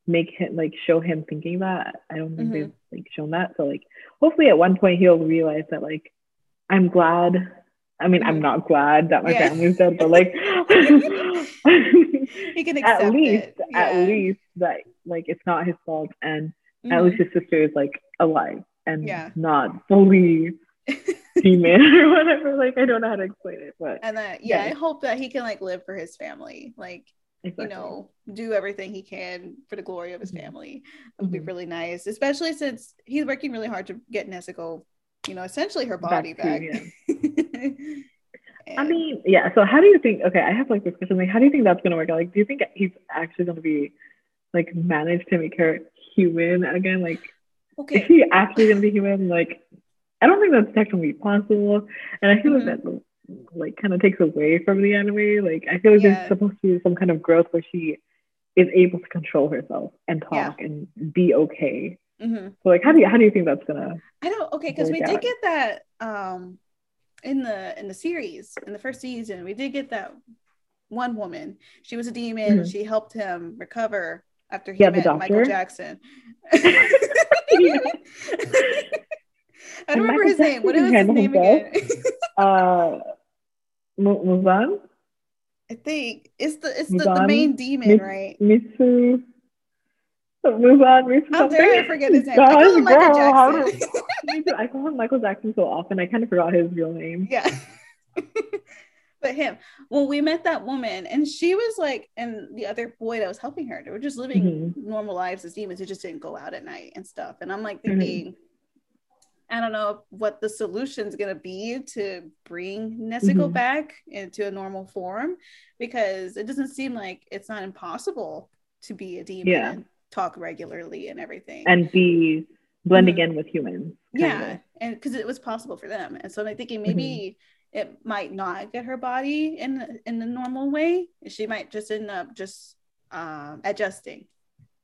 make him like show him thinking that. I don't think mm-hmm. they've like shown that. So like, hopefully at one point he'll realize that like, I'm glad. I mean, mm-hmm. I'm not glad that my yeah. family's dead, but like, he can accept at least, it. Yeah. At least that like it's not his fault, and mm-hmm. at least his sister is like alive and yeah. not fully demon or whatever. Like I don't know how to explain it, but and that yeah, yeah. I hope that he can like live for his family, like exactly. you know, do everything he can for the glory of his family. It would mm-hmm. be really nice, especially since he's working really hard to get Nezuko, you know, essentially her body back. back. Yeah. I mean, yeah. So how do you think? Okay, I have like this question. Like, how do you think that's gonna work out? Like, do you think he's actually gonna be like managed to make her human again? Like. Okay. Is he actually going to be human? Like, I don't think that's technically possible. And I feel mm-hmm. like that, like, kind of takes away from the anime. Like, I feel like yeah. there's supposed to be some kind of growth where she is able to control herself and talk yeah. and be okay. Mm-hmm. So, like, how do you how do you think that's gonna? I don't. Okay, because we out? did get that um in the in the series in the first season. We did get that one woman. She was a demon. Mm-hmm. She helped him recover after he yeah, met Michael Jackson. Yeah. I don't and remember Michael his Jackson name. What was his name again? uh, Muzan. I think it's the it's the, the main demon, Miss, right? Mitsu. Muzan. How dare I forget his name? God, I call him Michael girl, Jackson. Did, I call him Michael Jackson so often. I kind of forgot his real name. Yeah. But him. Well, we met that woman, and she was like, and the other boy that was helping her, they were just living mm-hmm. normal lives as demons. They just didn't go out at night and stuff. And I'm like thinking, mm-hmm. I don't know what the solution's gonna be to bring Nezuko mm-hmm. back into a normal form, because it doesn't seem like it's not impossible to be a demon, yeah. and talk regularly and everything, and be blending mm-hmm. in with humans. Yeah, of. And because it was possible for them, and so I'm like thinking maybe. Mm-hmm. It might not get her body in in the normal way. She might just end up just um, adjusting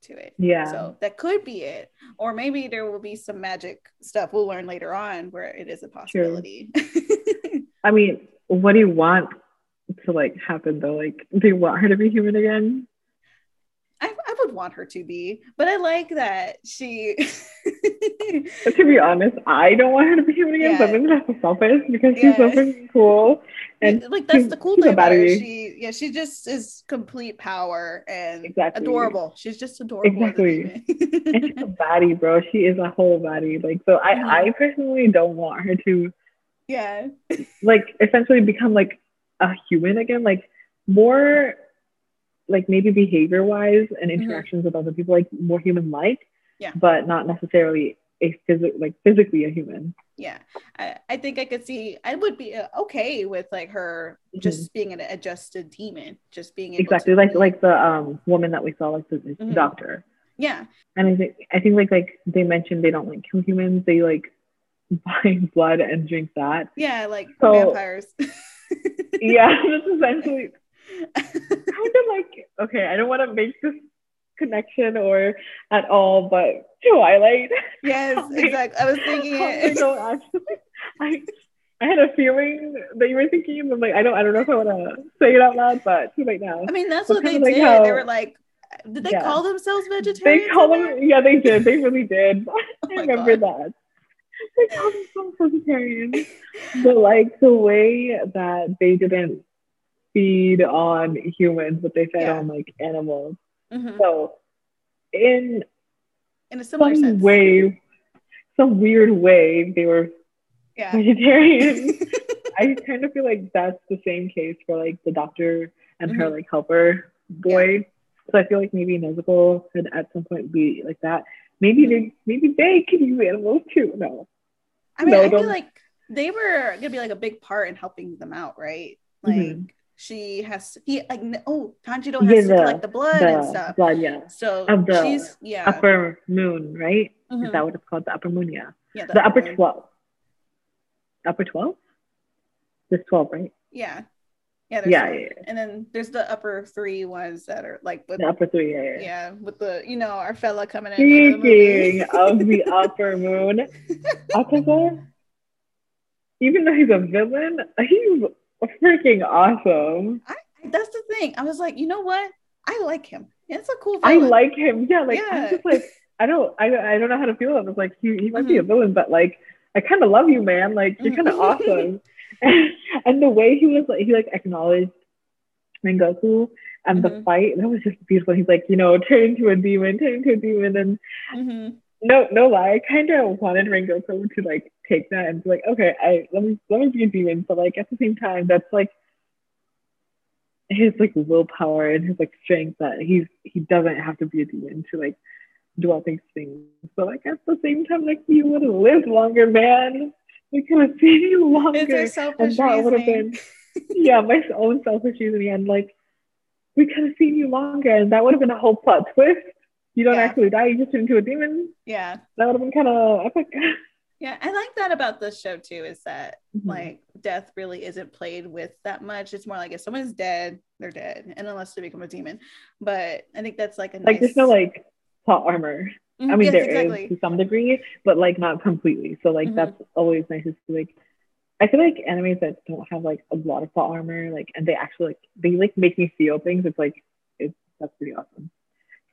to it. Yeah. So that could be it. Or maybe there will be some magic stuff we'll learn later on where it is a possibility. I mean, what do you want to like happen though? Like, do you want her to be human again? I, I would want her to be, but I like that she. But to be honest, I don't want her to be human again, yeah. but maybe that's selfish, because yeah. she's so freaking cool. And like that's she, the cool thing about her. She yeah, she just is complete power and exactly. adorable. She's just adorable. Exactly. And she's a baddie, bro. She is a whole baddie. Like so I, mm-hmm. I personally don't want her to yeah. like essentially become like a human again. Like more like maybe behavior wise and interactions mm-hmm. with other people, like more human like. Yeah, but not necessarily a phys- like physically a human. Yeah, I, I think I could see. I would be uh, okay with like her just mm-hmm. being an adjusted demon, just being able exactly to- like like the um woman that we saw, like the mm-hmm. doctor. Yeah, and I think I think like like they mentioned they don't like kill humans. They like buy blood and drink that. Yeah, like so, vampires. Yeah, that's essentially kind of like okay. I don't want to make this connection or at all, but Twilight. Yes, exactly. I was thinking it. I, actually, I I had a feeling that you were thinking, and I'm like, I don't, I don't know if I want to say it out loud, but too late now. I mean, that's but what they like did. How, they were like, did they yeah. call themselves vegetarians? They call them, yeah, they did. They really did. Oh I remember God. that. They called themselves vegetarians, but like the way that they didn't feed on humans, but they fed yeah. on like animals. Mm-hmm. So, in in a similar some sense. way, some weird way, they were yeah. vegetarian. I kind of feel like that's the same case for like the doctor and mm-hmm. her like helper void. Yeah. So I feel like maybe Nezuko could at some point be like that. Maybe they maybe they could use animals too. No. I mean, no, I don't. feel like they were going to be like a big part in helping them out, right? Like mm-hmm. she has, he like, oh, Tanjiro has yeah, to the, collect the blood the and stuff. Blood, yeah. So of the she's, yeah. upper moon, right? Mm-hmm. Is that what it's called? The upper moon, yeah. yeah the, the upper moon. twelve. Upper twelve? There's twelve, right? Yeah. Yeah, there's yeah, yeah, yeah. And then there's the upper three ones that are like with, the upper three, yeah, yeah. Yeah, with the, you know, our fella coming in. Speaking of the, of the upper moon, Akaza, even though he's a villain, he's freaking awesome. I, that's the thing. I was like, you know what? I like him. It's a cool villain. I like him. Yeah, like yeah. I'm just like, I don't, I, I don't know how to feel him. It's like he, he might mm-hmm. be a villain, but like, I kind of love you, man. Like you're kind of awesome. And, and the way he was like, he like acknowledged Rengoku and mm-hmm. the fight, that was just beautiful. He's like, you know, turn into a demon, turn into a demon. And mm-hmm. no, no lie, I kind of wanted Rengoku to like take that and be like, okay, I let me let me be a demon. But like at the same time, that's like his like willpower and his like strength that he's he doesn't have to be a demon to like do all these things. But like at the same time, like you would have lived longer, man. We could have seen you longer. It's our selfish and that would have been yeah, my own selfish reasoning. And like we could have seen you longer and that would have been a whole plot twist. You don't yeah. actually die, you just turn into a demon. Yeah. That would have been kind of epic. Yeah, I like that about this show too, is that mm-hmm. like death really isn't played with that much. It's more like if someone's dead, they're dead. And unless they become a demon. But I think that's like a nice, like there's no like plot armor. Mm-hmm. I mean, yes, there exactly. is to some degree, but like not completely. So like mm-hmm. that's always nice to see. Like, I feel like animes that don't have like a lot of plot armor, like, and they actually like they like make me feel things. It's like it's that's pretty awesome.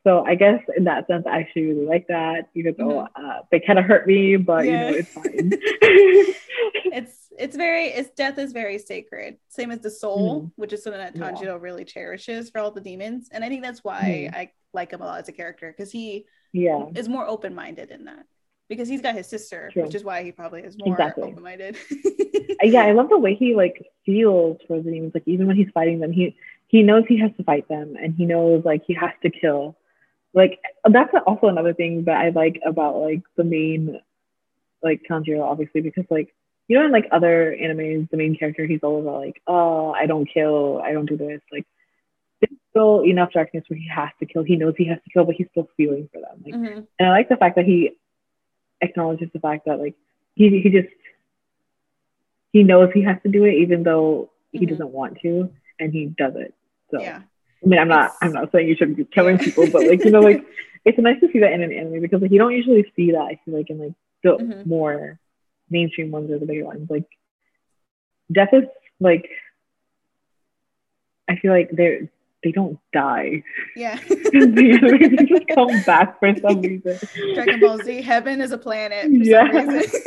So I guess in that sense, I actually really like that, even mm-hmm. though uh, they kind of hurt me, but yeah. you know, it's fine. it's it's very it's death is very sacred, same as the soul, mm-hmm. which is something that Tanjiro yeah. really cherishes for all the demons, and I think that's why mm-hmm. I like him a lot as a character, because he yeah is more open-minded in that, because he's got his sister True. which is why he probably is more exactly. open-minded. Yeah, I love the way he like feels for the demons, like even when he's fighting them, he he knows he has to fight them and he knows like he has to kill. Like that's also another thing that I like about like the main like Tanjiro, obviously, because like you know in like other animes the main character he's always like, oh, I don't kill, I don't do this. Like there's still enough darkness where he has to kill, he knows he has to kill, but he's still feeling for them. Like mm-hmm. and I like the fact that he acknowledges the fact that like he he just he knows he has to do it even though he mm-hmm. doesn't want to, and he does it. So yeah. I mean, I'm not it's, I'm not saying you shouldn't be killing yeah. people, but like, you know, like it's nice to see that in an anime, because like you don't usually see that, I feel like, in like the mm-hmm. more mainstream ones or the bigger ones. Like death is like, I feel like they're they don't die. Yeah. They just come back for some reason. Dragon Ball Z, heaven is a planet for yeah. some reason.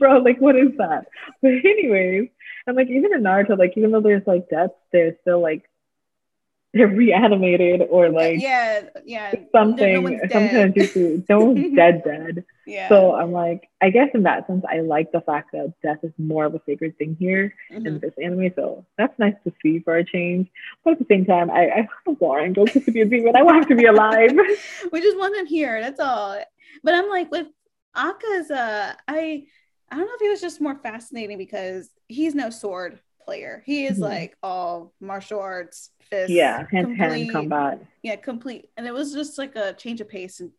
Bro, like what is that? But anyways, and like even in Naruto, like even though there's like deaths, there's still like they're reanimated or like yeah yeah something no one's sometimes dead. No one's dead dead yeah. So I'm like, I guess in that sense I like the fact that death is more of a sacred thing here mm-hmm. in this anime, so that's nice to see for a change. But at the same time, I, I want Warren go to be a demon. I want him to be alive. We just want him here, that's all. But I'm like with Akaza, I I don't know if he was just more fascinating because he's no sword player. He is mm-hmm. like all martial arts, fist, yeah, hand-to-hand combat, yeah, complete. And it was just like a change of pace, and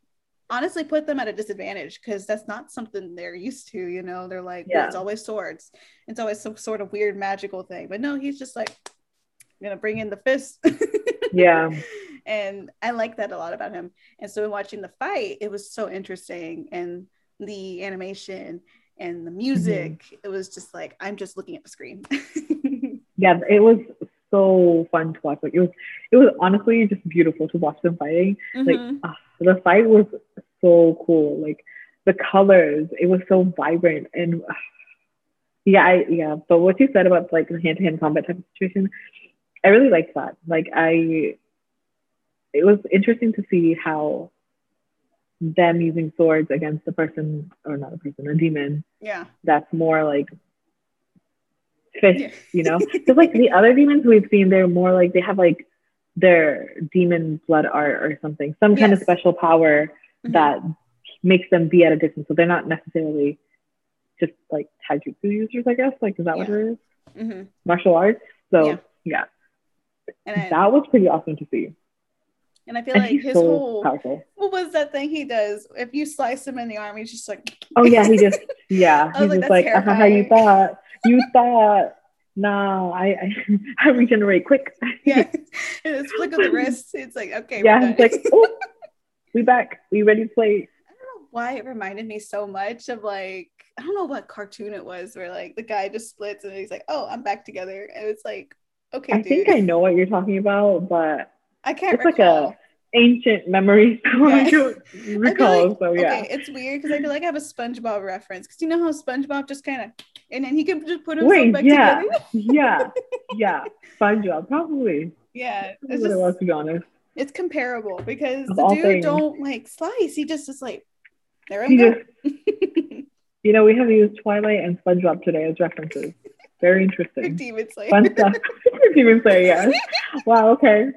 honestly put them at a disadvantage because that's not something they're used to. You know, they're like, yeah. well, it's always swords, it's always some sort of weird magical thing. But no, he's just like, I'm gonna bring in the fist. Yeah, and I like that a lot about him. And so in watching the fight, it was so interesting, and the animation and the music, mm-hmm. it was just like, I'm just looking at the screen. Yeah, it was so fun to watch. Like it was, it was honestly just beautiful to watch them fighting. Mm-hmm. Like uh, the fight was so cool. Like the colors, it was so vibrant. And uh, yeah, I, yeah. But what you said about like the hand-to-hand combat type of situation, I really liked that. Like I, it was interesting to see how them using swords against a person, or not a person, a demon. Yeah, that's more like fish, yeah. you know, because like the other demons we've seen, they're more like they have like their demon blood art or something, some yes. kind of special power mm-hmm. that makes them be at a distance. So they're not necessarily just like taijutsu users, I guess. Like, is that yeah. what it is? Mm-hmm. Martial arts. So yeah, yeah. And I, that was pretty awesome to see. And I feel and like his so whole powerful. What was that thing he does? If you slice him in the arm, he's just like. Oh yeah, he just yeah. I was he's like, just like uh-huh, how you thought you thought. No, I, I I regenerate quick. Yeah, it's flick of the wrist. It's like, okay, yeah, we're it's like, oh, we back. We ready to play. I don't know why it reminded me so much of like, I don't know what cartoon it was where like the guy just splits and he's like, oh, I'm back together. And it's like, okay, I dude. think I know what you're talking about, but I can't it's recall. Like a ancient memories. Yeah. I recall, like, so yeah. Okay, it's weird because I feel like I have a SpongeBob reference because you know how SpongeBob just kind of and then he can just put himself Wait, back yeah. together. yeah, yeah, SpongeBob probably. Yeah, that's it's what just, it was, to be honest. It's comparable because of the dude things. Don't like slice. He just is like there I'm going. You know, we have used Twilight and SpongeBob today as references. Very interesting. Demon Slayer. Fun stuff. Demon Slayer, yes. Wow. Okay.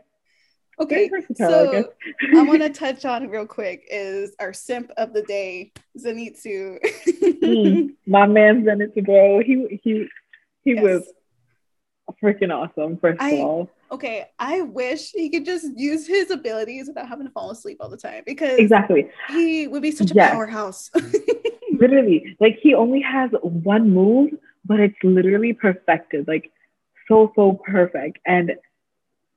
Okay, so I, I want to touch on real quick is our simp of the day, Zenitsu. mm, my man Zenitsu, bro. He he he yes. was freaking awesome. First I, of all, okay, I wish he could just use his abilities without having to fall asleep all the time because exactly he would be such a yes. powerhouse. Literally, like he only has one move, but it's literally perfected, like so so perfect and.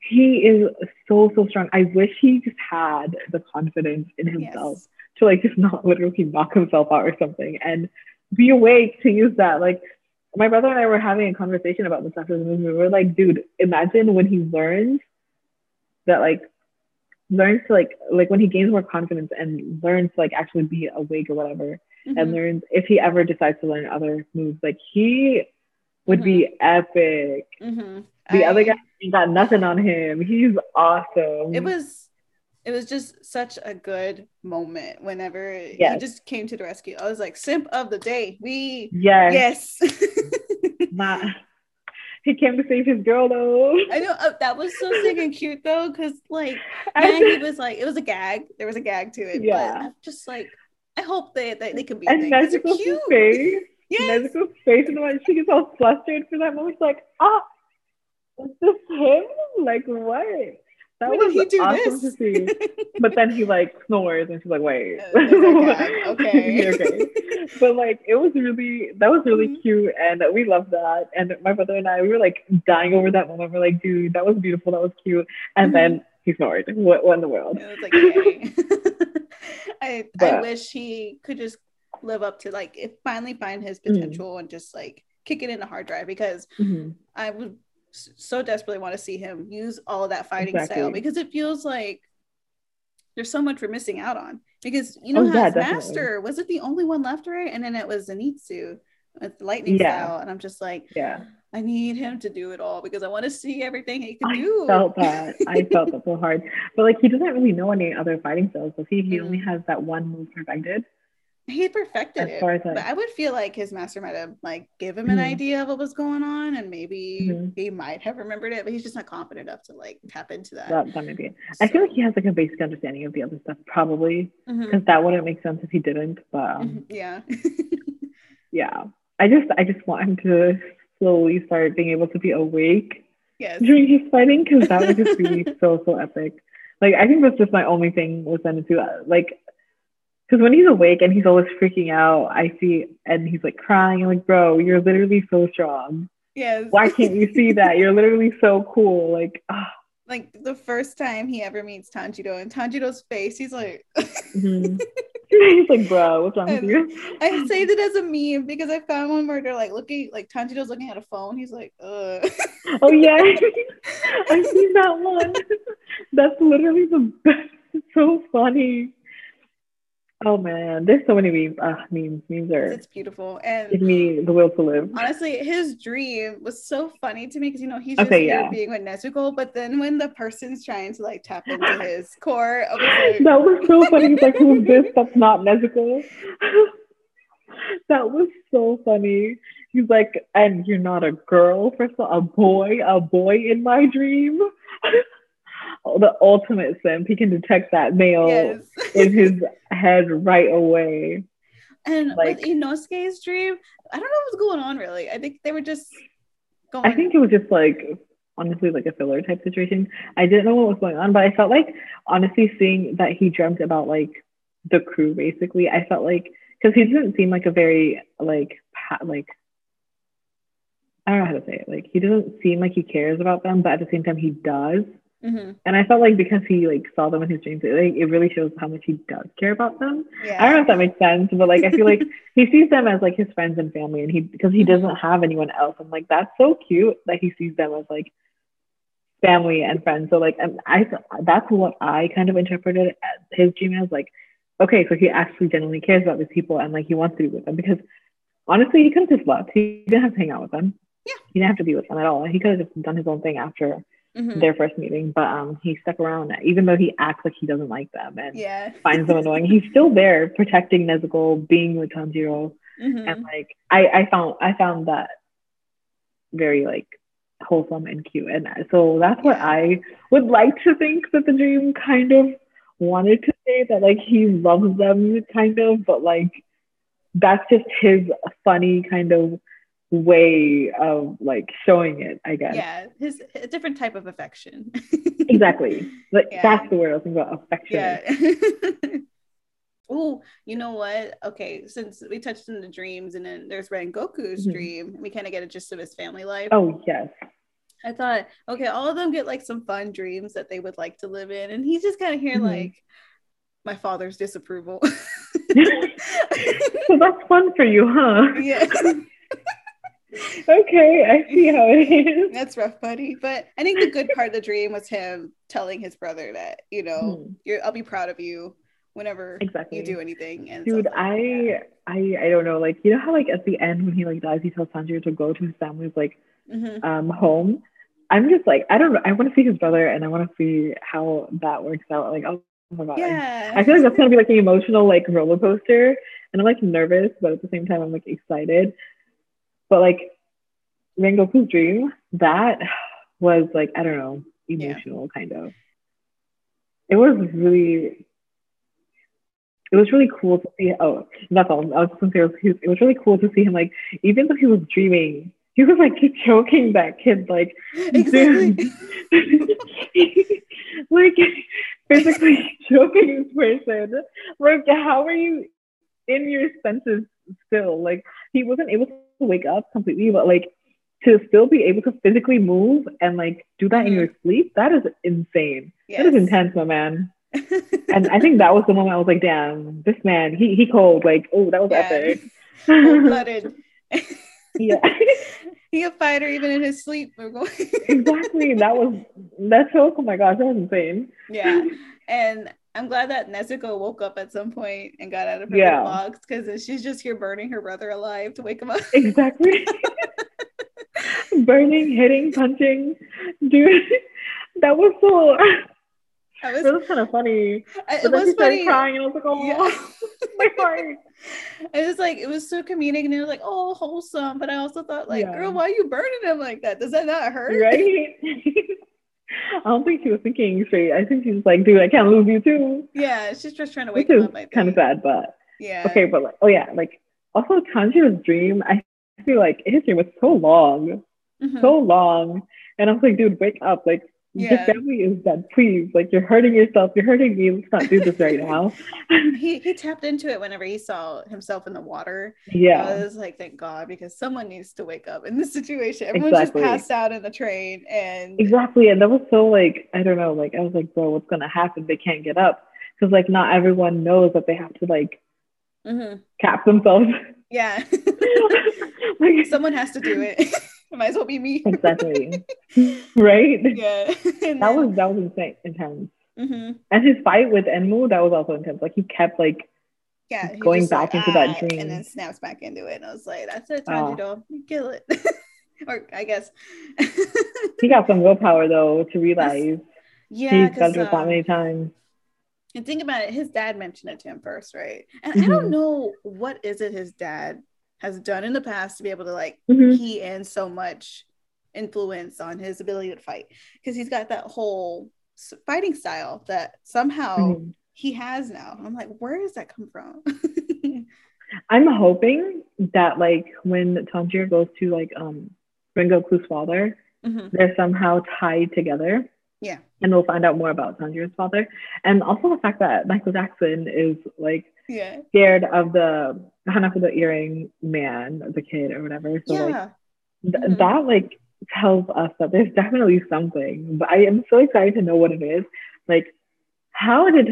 He is so, so strong. I wish he just had the confidence in himself yes. to like just not literally knock himself out or something and be awake to use that. Like my brother and I were having a conversation about this after the movie. We were like, dude, imagine when he learns that like learns to like, like when he gains more confidence and learns to like actually be awake or whatever mm-hmm. and learns if he ever decides to learn other moves, like he would mm-hmm. be epic. Mm-hmm. The I, other guy got nothing on him. He's awesome. It was, it was just such a good moment. Whenever yes. he just came to the rescue, I was like, "Simp of the day." We yes, yes. My, he came to save his girl though. I know uh, that was so sick and cute though, because like, and he was like, it was a gag. There was a gag to it. Yeah, but I'm just like, I hope that they, they, they can be. And Nezuko's face, yes. Nezuko's face, and when she gets all flustered for that moment, she's like, ah. Is this him? Like what? That when was did he do awesome this? To see. But then he like snores and she's like, wait. Uh, okay. okay. But like it was really that was really mm-hmm. cute and we loved that. And my brother and I we were like dying over that moment. We're like, dude, that was beautiful, that was cute. And mm-hmm. then he snored. What, what in the world? It was like, okay. I but, I wish he could just live up to like if finally find his potential mm-hmm. and just like kick it in a hard drive because mm-hmm. I would so desperately want to see him use all of that fighting exactly. style because it feels like there's so much we're missing out on because you know oh, how yeah, his master was it the only one left right and then it was Zenitsu with lightning yeah. style and I'm just like yeah I need him to do it all because I want to see everything he can I do felt that. I felt that so hard but like he doesn't really know any other fighting styles does he he mm-hmm. only has that one move perfected he perfected it like, but I would feel like his master might have like give him an mm-hmm. idea of what was going on and maybe mm-hmm. he might have remembered it but he's just not confident enough to like tap into that, that, that maybe. So. I feel like he has like a basic understanding of the other stuff probably because mm-hmm. that wouldn't make sense if he didn't but um, yeah yeah I just I just want him to slowly start being able to be awake yes. during his fighting because that would just be so so epic like I think that's just my only thing with Zenitsu like because when he's awake and he's always freaking out, I see, and he's like crying. I'm like, bro, you're literally so strong. Yes. Why can't you see that? You're literally so cool. Like, oh. Like the first time he ever meets Tanjiro and Tanjiro's face, he's like, mm-hmm. he's like, bro, what's wrong and with you? I saved it as a meme because I found one where they're like looking, like Tanjiro's looking at a phone. He's like, ugh. Oh yeah, I seen that one. That's literally the best. It's so funny. Oh man, there's so many memes. Uh, memes, memes are. It's beautiful and give me the will to live. Honestly, his dream was so funny to me because you know he's just okay, yeah. being with Nezuko, but then when the person's trying to like tap into his core, I was like, that was so funny. He's like, who's this? That's not Nezuko. That was so funny. He's like, and you're not a girl. First of all, a boy, a boy in my dream. the ultimate simp. He can detect that male yes. in his head right away. And like, with Inosuke's dream, I don't know what was going on really. I think they were just going. I think it was just like, honestly, like a filler type situation. I didn't know what was going on, but I felt like, honestly, seeing that he dreamt about like the crew, basically, I felt like, because he doesn't seem like a very like pat, like, I don't know how to say it. Like, he doesn't seem like he cares about them, but at the same time, he does. Mm-hmm. And I felt like because he like saw them in his dreams, it, like, it really shows how much he does care about them. Yeah. I don't know if that makes sense, but like I feel like he sees them as like his friends and family, and he because he doesn't have anyone else. I'm like, that's so cute that he sees them as like family and friends. So like I that's what I kind of interpreted his dream as, like, okay, so he actually genuinely cares about these people and like he wants to be with them, because honestly he could have just left. He didn't have to hang out with them. Yeah, he didn't have to be with them at all. He could have just done his own thing after. Mm-hmm. Their first meeting, but um he stuck around even though he acts like he doesn't like them and yeah. finds them annoying. He's still there protecting Nezuko, being with Tanjiro, mm-hmm. and like I I found I found that very like wholesome and cute, and so that's what I would like to think that the dream kind of wanted to say, that like he loves them kind of, but like that's just his funny kind of way of like showing it, I guess. Yeah, his a different type of affection. Exactly. Like yeah. that's the word I was thinking about, affection. Yeah. Oh, you know what? Okay, since we touched on the dreams, and then there's Rengoku's mm-hmm. dream, we kind of get a gist of his family life. Oh yes. I thought, okay, all of them get like some fun dreams that they would like to live in, and he's just kind of here mm-hmm. like, my father's disapproval. So that's fun for you, huh? Yeah. Okay, I see how it is. That's rough, buddy. But I think the good part of the dream was him telling his brother that, you know, hmm. you're, I'll be proud of you whenever exactly. you do anything. And dude, I, I, I don't know. Like, you know how like at the end when he like dies, he tells Tanjiro to go to his family's like mm-hmm. um home. I'm just like, I don't know. I want to see his brother, and I want to see how that works out. Like, oh my god, yeah. I feel like that's gonna be like an emotional like roller coaster, and I'm like nervous, but at the same time I'm like excited. But like Rengoku's dream, that was like, I don't know, emotional yeah. kind of. It was really, it was really cool to see. Oh, that's all. I was just gonna say, it was really cool to see him like, even though he was dreaming, he was like choking that kid, like, exactly. dude, like physically choking this person. Like, how are you in your senses still? Like, he wasn't able to wake up completely, but like to still be able to physically move and like do that mm-hmm. in your sleep, that is insane. Yes. That is intense, my man. And I think that was the moment I was like, damn, this man, he he cold. Like, oh, that was yeah. epic. Cold-blooded. Yeah. He a fighter even in his sleep. Exactly. That was that's so oh my gosh, that was insane. Yeah. And I'm glad that Nezuko woke up at some point and got out of her yeah. box, because she's just here burning her brother alive to wake him up. Exactly. Burning, hitting, punching. Dude, that was so... I was, that was kind of funny. I, it but then was she funny. Crying, and I was like, oh, yeah. my heart. It was like, it was so comedic, and it was like, oh, wholesome. But I also thought, like, yeah. girl, why are you burning him like that? Does that not hurt? Right? I don't think she was thinking straight. I think she was like, dude, I can't lose you too. Yeah, she's just trying to wake him up, I think. Kind of sad, but yeah. Okay, but like, oh yeah, like also Tanjiro's dream, I feel like his dream was so long. Mm-hmm. So long. And I was like, dude, wake up. Like yeah. your family is dead. Please. Like, you're hurting yourself. You're hurting me. Let's not do this right now. he he tapped into it whenever he saw himself in the water. Yeah. I was like, thank God, because someone needs to wake up in this situation. Everyone exactly. just passed out in the train. And exactly. And that was so like, I don't know, like I was like, bro, what's gonna happen? They can't get up. Because like not everyone knows that they have to like mm-hmm. cap themselves. Yeah. Like someone has to do it. It might as well be me. Exactly. Right? Yeah. Then, that was that was insane, intense. Mm-hmm. And his fight with Enmu, that was also intense. Like he kept like yeah, he going back like, into ah, that dream, and then snaps back into it. And I was like, that's it, Tanjiro, oh. kill it. Or I guess he got some willpower though to realize. Yeah, he's done it that many times. And think about it, his dad mentioned it to him first, right? And mm-hmm. I don't know what is it his dad has done in the past to be able to like mm-hmm. key in so much influence on his ability to fight, because he's got that whole fighting style that somehow mm-hmm. he has now. I'm like, where does that come from? I'm hoping that like when Tanjiro goes to like um Rengoku's father, mm-hmm. they're somehow tied together. Yeah. And we'll find out more about Tanjiro's father. And also the fact that Michael Jackson is like yeah. scared of the Hanako the earring man, the kid or whatever. So yeah. like th- mm-hmm. that like tells us that there's definitely something. But I am so excited to know what it is. Like, how did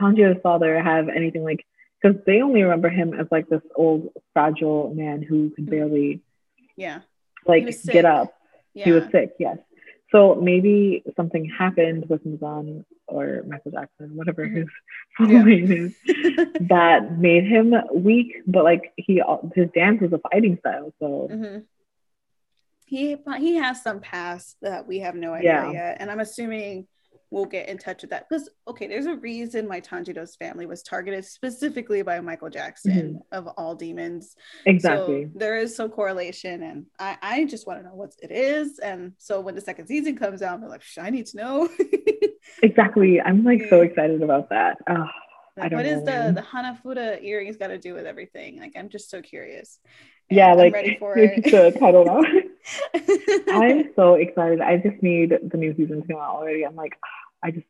Tanjiro's father have anything like, because they only remember him as like this old fragile man who could barely yeah like get up. Yeah. He was sick, yes. So maybe something happened with Muzan or Michael Jackson, whatever his yeah. name is, that made him weak. But like he, his dance was a fighting style, so mm-hmm. he he has some past that we have no idea yeah. yet. And I'm assuming we'll get in touch with that because okay, there's a reason why Tanjiro's family was targeted specifically by Michael Jackson mm-hmm. of all demons. Exactly. So there is some correlation, and I, I just want to know what it is. And so when the second season comes out, I'm like, I need to know. Exactly. I'm like so excited about that. Oh, like, I don't what know. Is the the Hanafuda earrings got to do with everything? Like, I'm just so curious. And yeah, I'm like ready for it. The title now. I'm so excited. I just need the new season to come out already. I'm like, I just,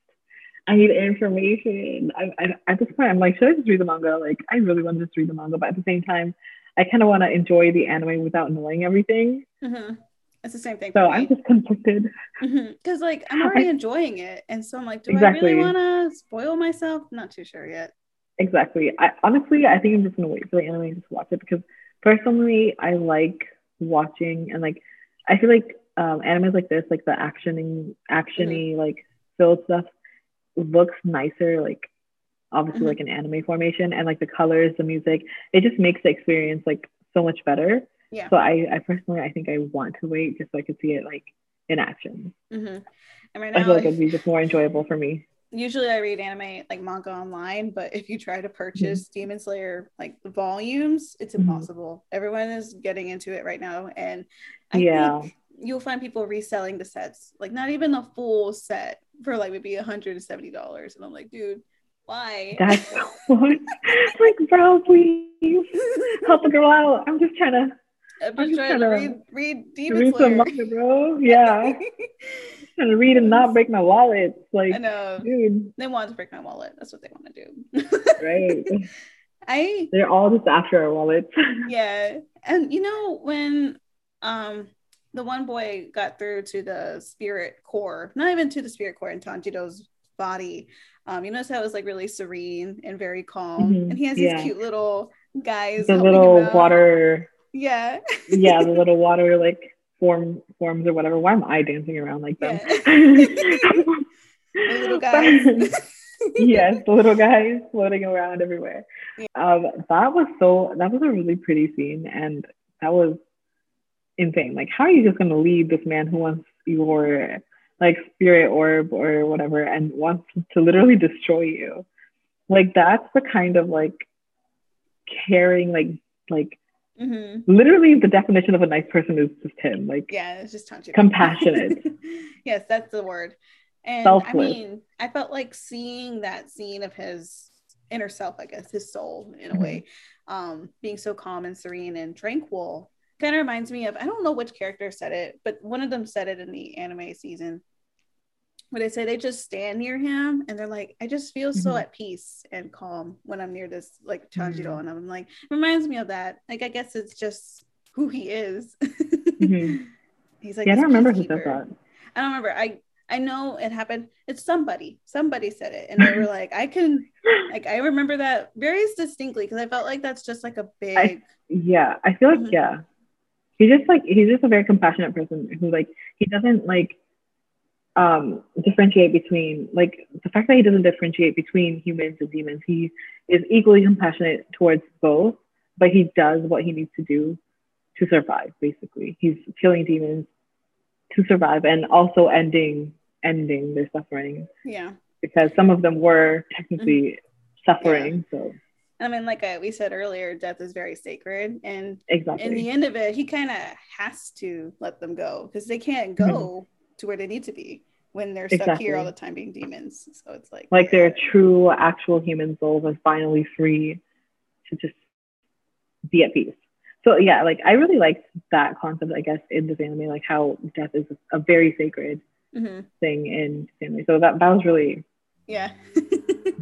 I need information. I, I, at this point, I'm like, should I just read the manga? Like, I really want to just read the manga, but at the same time, I kind of want to enjoy the anime without knowing everything. Mm-hmm. It's the same thing. So I'm just conflicted. Because, mm-hmm. like, I'm already I, enjoying it. And so I'm like, do exactly. I really want to spoil myself? Not too sure yet. Exactly. I honestly, I think I'm just going to wait for the anime and just watch it because personally, I like watching and like, I feel like um, animes like this, like the actioning, actiony, mm-hmm. like, filled stuff looks nicer, like obviously mm-hmm. like an anime formation, and like the colors, the music, it just makes the experience like so much better. Yeah. So I, I personally, I think I want to wait just so I could see it like in action. Mm-hmm. And right now, I feel like it'd be just more enjoyable for me. Usually I read anime like manga online, but if you try to purchase mm-hmm. Demon Slayer like volumes, it's impossible. Mm-hmm. Everyone is getting into it right now, and I yeah. think you'll find people reselling the sets, like not even the full set, for like maybe one hundred seventy dollars. And I'm like, dude, why? That's what like, bro, please help a girl out. I'm just trying to I'm just, I'm just trying, trying to read, read Demon Slayer. Manga, bro. Yeah. Trying to read and not break my wallet. Like, I know. Dude. They want to break my wallet. That's what they want to do. Right. I They're all just after our wallets. Yeah. And you know when um the one boy got through to the spirit core, not even to the spirit core in Tanjiro's body. Um, you notice how it was like really serene and very calm. Mm-hmm. And he has yeah. these cute little guys. The little water. Yeah. Yeah, the little water like form forms or whatever. Why am I dancing around like them? Yeah. The little guys. Yes, the little guys floating around everywhere. Yeah. Um, that was so that was a really pretty scene, and that was insane. Like, how are you just going to lead this man who wants your like spirit orb or whatever and wants to literally destroy you? Like, that's the kind of like caring, like like mm-hmm. literally the definition of a nice person is just him. Like, yeah, it's just Tanjiro. Compassionate. Yes, that's the word. And selfless. I mean, I felt like seeing that scene of his inner self, I guess, his soul in a mm-hmm. way, um, being so calm and serene and tranquil. Kind of reminds me of, I don't know which character said it, but one of them said it in the anime season where they say they just stand near him and they're like, I just feel so mm-hmm. at peace and calm when I'm near this like Tanjiro. Mm-hmm. And I'm like, reminds me of that. Like, I guess it's just who he is. Mm-hmm. He's like, yeah, I don't remember who said that. I don't remember. I I know it happened. It's somebody. Somebody said it, and they were like, I can, like, I remember that very distinctly because I felt like that's just like a big. I, yeah, I feel like mm-hmm. yeah. He's just like, he's just a very compassionate person who like, he doesn't like um, differentiate between, like the fact that he doesn't differentiate between humans and demons, he is equally compassionate towards both, but he does what he needs to do to survive, basically. He's killing demons to survive and also ending, ending their suffering. Yeah. Because some of them were technically mm-hmm. suffering, yeah. so. I mean, like I, we said earlier, death is very sacred. And exactly. in the end of it, he kind of has to let them go because they can't go mm-hmm. to where they need to be. when they're stuck exactly. here all the time being demons. So it's like like their true actual human souls are finally free to just be at peace. So yeah, like I really liked that concept, I guess, in this anime, like how death is a very sacred mm-hmm. thing in family. So that that was really yeah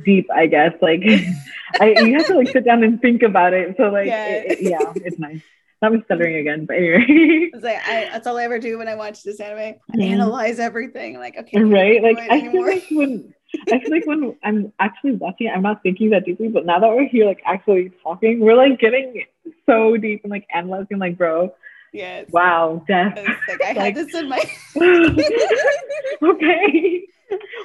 deep, I guess. Like I you have to like sit down and think about it. So like yeah, it, it, yeah it's nice. Not me stuttering again, but anyway. It's like I, that's all I ever do when I watch this anime. I mm. analyze everything. I'm like, okay, right? Like I anymore. feel like when I feel like when I'm actually watching it, I'm not thinking that deeply. But now that we're here, like actually talking, we're like getting so deep and like analyzing. Like, bro, yeah. Wow, death. Like I like, had this in my. Okay.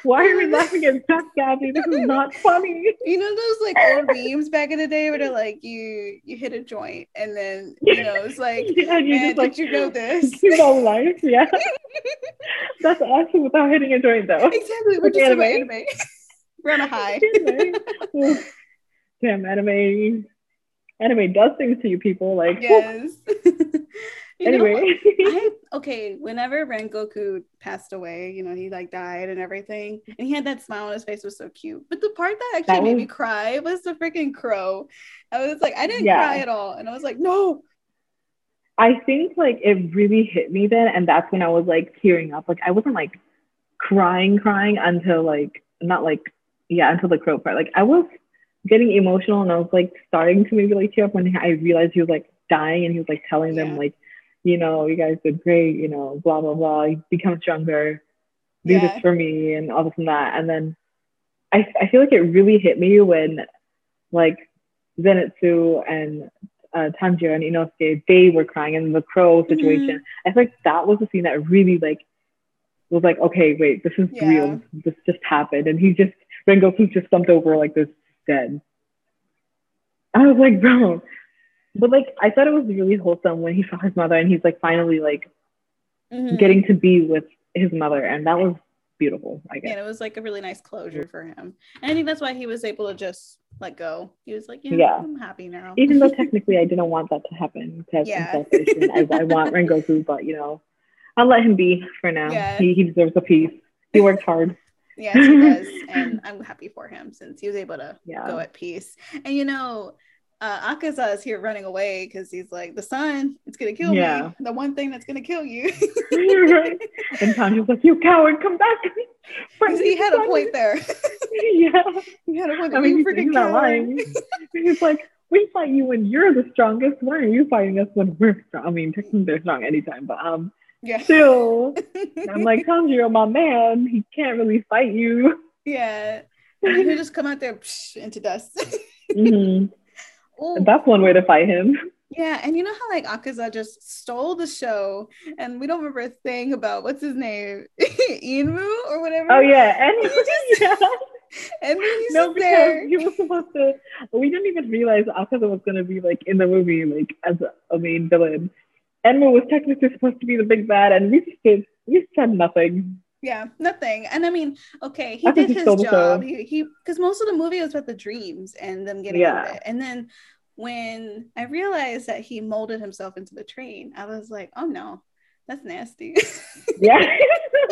Why are we laughing at Jeff Gabby? This is not funny. You know those like old memes back in the day where they're like you you hit a joint and then you know it's like yeah, you man, just, did like, you know this? You know life, yeah. That's awesome without hitting a joint though. Exactly. We're like just anime. anime. We're on a high. Damn anime. Anime does things to you people, like yes. You anyway, know, I, okay, whenever Rengoku passed away, you know, he like died and everything, and he had that smile on his face, was so cute. But the part that actually that made was... me cry was the freaking crow. I was like, I didn't yeah. cry at all, and I was like, no. I think like it really hit me then, and that's when I was like tearing up. Like I wasn't like crying, crying until like not like yeah until the crow part. Like I was getting emotional, and I was like starting to maybe like tear up when I realized he was like dying, and he was like telling yeah. them like, you know, you guys did great, you know, blah, blah, blah, you become stronger, do yeah. this for me, and all this and that. And then I I feel like it really hit me when, like, Zenitsu and uh, Tanjiro and Inosuke, they were crying in the crow situation. Mm-hmm. I feel like that was the scene that really, like, was like, okay, wait, this is yeah. real. This just happened. And he just, Rengoku just slumped over like this dead. I was like, bro. But, like, I thought it was really wholesome when he saw his mother and he's, like, finally, like, mm-hmm. getting to be with his mother. And that was beautiful, I guess. And it was, like, a really nice closure for him. And I think that's why he was able to just let go. He was like, yeah, yeah. I'm happy now. Even though technically I didn't want that to happen. Because yeah. I, I want Rengoku, but, you know, I'll let him be for now. Yeah. He, he deserves a peace. He worked hard. Yes, he does. And I'm happy for him since he was able to yeah. go at peace. And, you know... Uh, Akaza is here running away because he's like, the sun, it's gonna kill yeah. me. The one thing that's gonna kill you. Right. And Tanjiro's like, you coward, come back. He had a point there. Yeah. He had a point there. I mean, he's, he's not lying. He's like, we fight you when you're the strongest. Why are you fighting us when we're strong? I mean, technically they're strong anytime, but um yeah. still. I'm like, Tanjiro, my man, he can't really fight you. Yeah. You can just come out there psh, into dust. Mm-hmm. Ooh. That's one way to fight him. Yeah, and you know how like Akaza just stole the show, and we don't remember a thing about what's his name, Enmu or whatever. Oh yeah, and he just yeah. and then he's no, because there. He was supposed to. We didn't even realize Akaza was going to be like in the movie, like as a, a main villain. Enmu was technically supposed to be the big bad, and we just did. We just said nothing. Yeah, nothing. And I mean, okay, he I did his job. He, he, because most of the movie was about the dreams and them getting yeah. out of it. And then when I realized that he molded himself into the train, I was like, oh no, that's nasty. Yeah,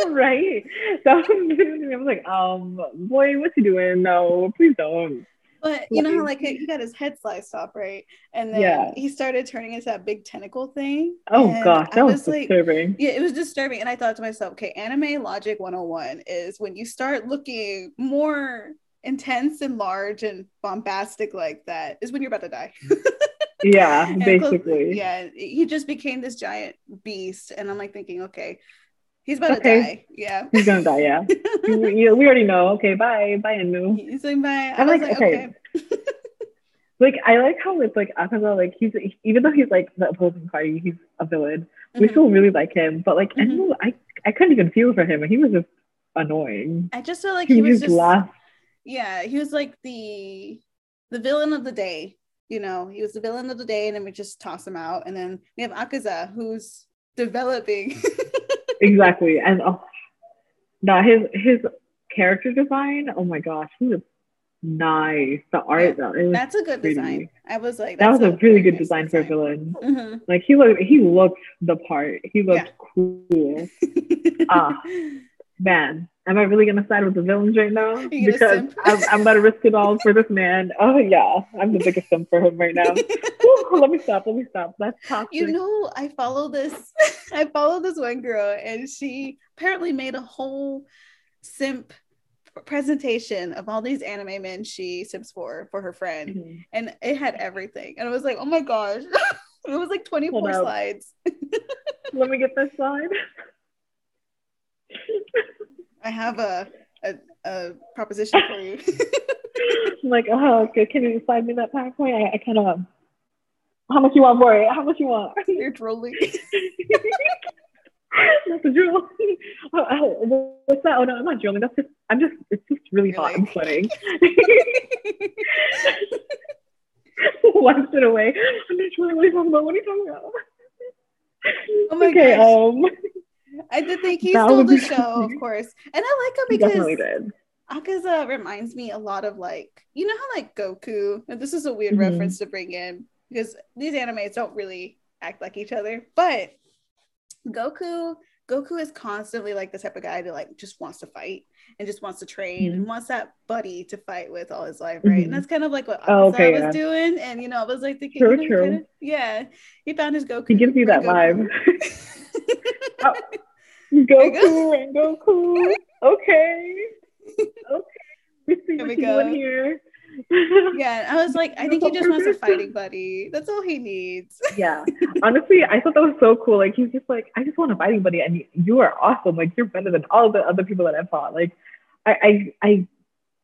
right. That was, I was like, um, boy, what you doing? No, please don't. But you know how like he got his head sliced off, right? And then yeah. he started turning into that big tentacle thing. Oh gosh, that was, was like, disturbing. Yeah, it was disturbing. And I thought to myself, okay, anime logic one oh one is when you start looking more intense and large and bombastic like that is when you're about to die. Yeah, basically. Close, yeah, he just became this giant beast. And I'm like thinking, okay, he's about okay. to die. Yeah. He's gonna die, yeah. we, we already know. Okay, bye. Bye, Enmu. He's saying bye. I I'm was like, like okay. okay. Like, I like how it's like Akaza, like he's he, even though he's like the opposing party, he's a villain. Mm-hmm. We still really like him. But like mm-hmm. Enmu, I I couldn't even feel for him. He was just annoying. I just feel like he, he was just laughed. Yeah, he was like the the villain of the day. You know, he was the villain of the day, and then we just toss him out. And then we have Akaza who's developing. Exactly. And oh, no, his his character design, oh my gosh, he was nice. The art, yeah, though, that's a good pretty. design. I was like, that's that was a, a really good nice design, design for a villain. Mm-hmm. Like he looked, he looked the part. He looked yeah. cool. Ah, man, am I really gonna side with the villains right now? Because I'm, I'm gonna risk it all for this man. Oh yeah, I'm the biggest simp for him right now. Ooh, let me stop. Let me stop. That's toxic. You know, I follow this. I follow this one girl, and she apparently made a whole simp presentation of all these anime men she simps for for her friend, mm-hmm. and it had everything. And I was like, oh my gosh, it was like twenty-four slides. Let me get this slide. I have a, a a proposition for you. I'm like, oh, okay. Can you slide me that PowerPoint? I, I kind of. How much you want for it? How much you want? You're trolling. That's a drill. Oh, oh, what's that? Oh no, I'm not drilling. That's just. I'm just. It's just really hot. I'm sweating. Washed it away. I'm not sure what are you talking about. What are you talking about? Oh my okay, gosh. Um, I did think he that stole the show, funny. Of course. And I like him because Akaza reminds me a lot of, like, you know how like Goku, and this is a weird mm-hmm. reference to bring in because these animes don't really act like each other, but Goku, Goku is constantly like the type of guy that like just wants to fight and just wants to train mm-hmm. and wants that buddy to fight with all his life, right? Mm-hmm. And that's kind of like what Akaza oh, okay, was yeah. doing. And you know, I was like thinking, true, you know, true. Kind of, yeah, he found his Goku. He gives you that Goku. Vibe. Oh, Goku and Goku. Okay. Okay. We see what you want here. Yeah, I was like, I think he just wants a fighting buddy. That's all he needs. Yeah. Honestly, I thought that was so cool. Like, he's just like, I just want a fighting buddy, and you are awesome. Like, you're better than all the other people that I've fought. Like, I, I,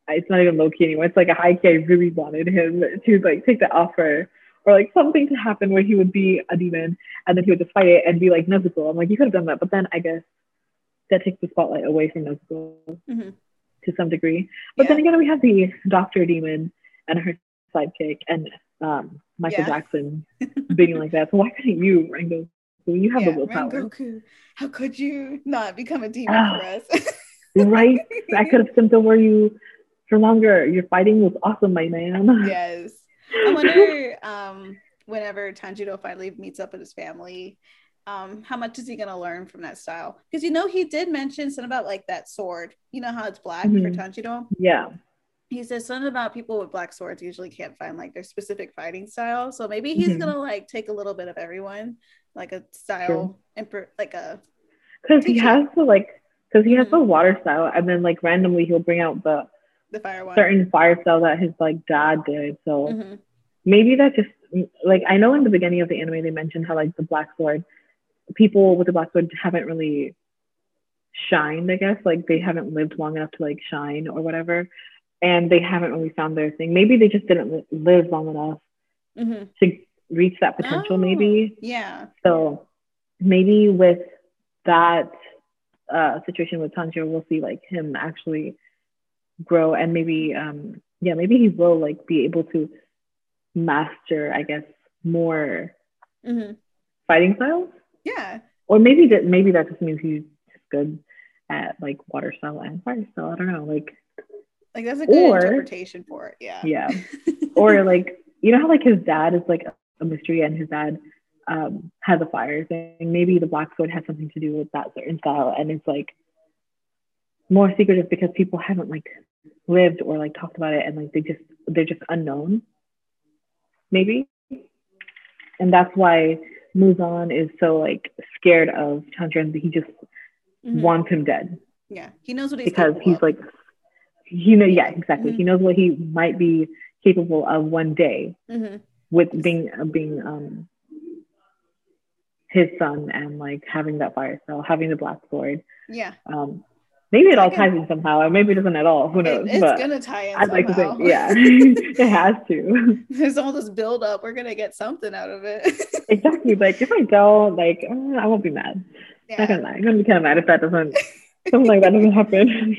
I, it's not even low key anymore. It's like a high key. I really wanted him to like take the offer. Or like something to happen where he would be a demon and then he would just fight it and be like Nezuko. I'm like, you could have done that, but then I guess that takes the spotlight away from Nezuko mm-hmm. to some degree. But yeah. then again, we have the Doctor Demon and her sidekick and um, Michael yeah. Jackson being like that. So why couldn't you, Rengoku? You have yeah, the willpower. Rengoku, how could you not become a demon ah, for us? Right? I could have sent them where you for longer. Your fighting was awesome, my man. Yes. I wonder um, whenever Tanjiro finally meets up with his family, um, how much is he going to learn from that style? Because, you know, he did mention something about like that sword. You know how it's black mm-hmm. for Tanjiro? Yeah. He says something about people with black swords usually can't find like their specific fighting style. So maybe he's mm-hmm. going to like take a little bit of everyone, like a style, imp- like a. Because he has the like, because he has mm-hmm. the water style, and then like randomly he'll bring out the. The fire one. Certain fire style that his like dad did. So mm-hmm. maybe that just like I know in the beginning of the anime they mentioned how like the black sword people with the black sword haven't really shined, I guess. Like they haven't lived long enough to like shine or whatever. And they haven't really found their thing. Maybe they just didn't li- live long enough mm-hmm. to reach that potential, oh, maybe. Yeah. So maybe with that uh situation with Tanjiro, we'll see like him actually grow and maybe um yeah maybe he will like be able to master I guess more mm-hmm. fighting styles, yeah, or maybe that maybe that just means he's good at like water style and fire style. I don't know, like like that's a good or, interpretation for it, yeah yeah or like you know how like his dad is like a mystery and his dad um has a fire thing. Maybe the black sword has something to do with that certain style and it's like more secretive because people haven't like lived or like talked about it and like they just they're just unknown maybe, and that's why Muzan is so like scared of Tanjiro. He just mm-hmm. wants him dead. Yeah, he knows what he's because he's of. Like he know yeah exactly mm-hmm. he knows what he might be capable of one day mm-hmm. with being uh, being um his son and like having that fire cell, having the black sword. Yeah. Um, Maybe it all ties in somehow, or maybe it doesn't at all. Who knows? It, it's but gonna tie in. I'd somehow. Like to think, yeah, it has to. There's all this build up. We're gonna get something out of it. Exactly. Like if I don't, like uh, I won't be mad. Yeah. Not gonna lie. I'm gonna be kind of mad if that doesn't something like that doesn't happen.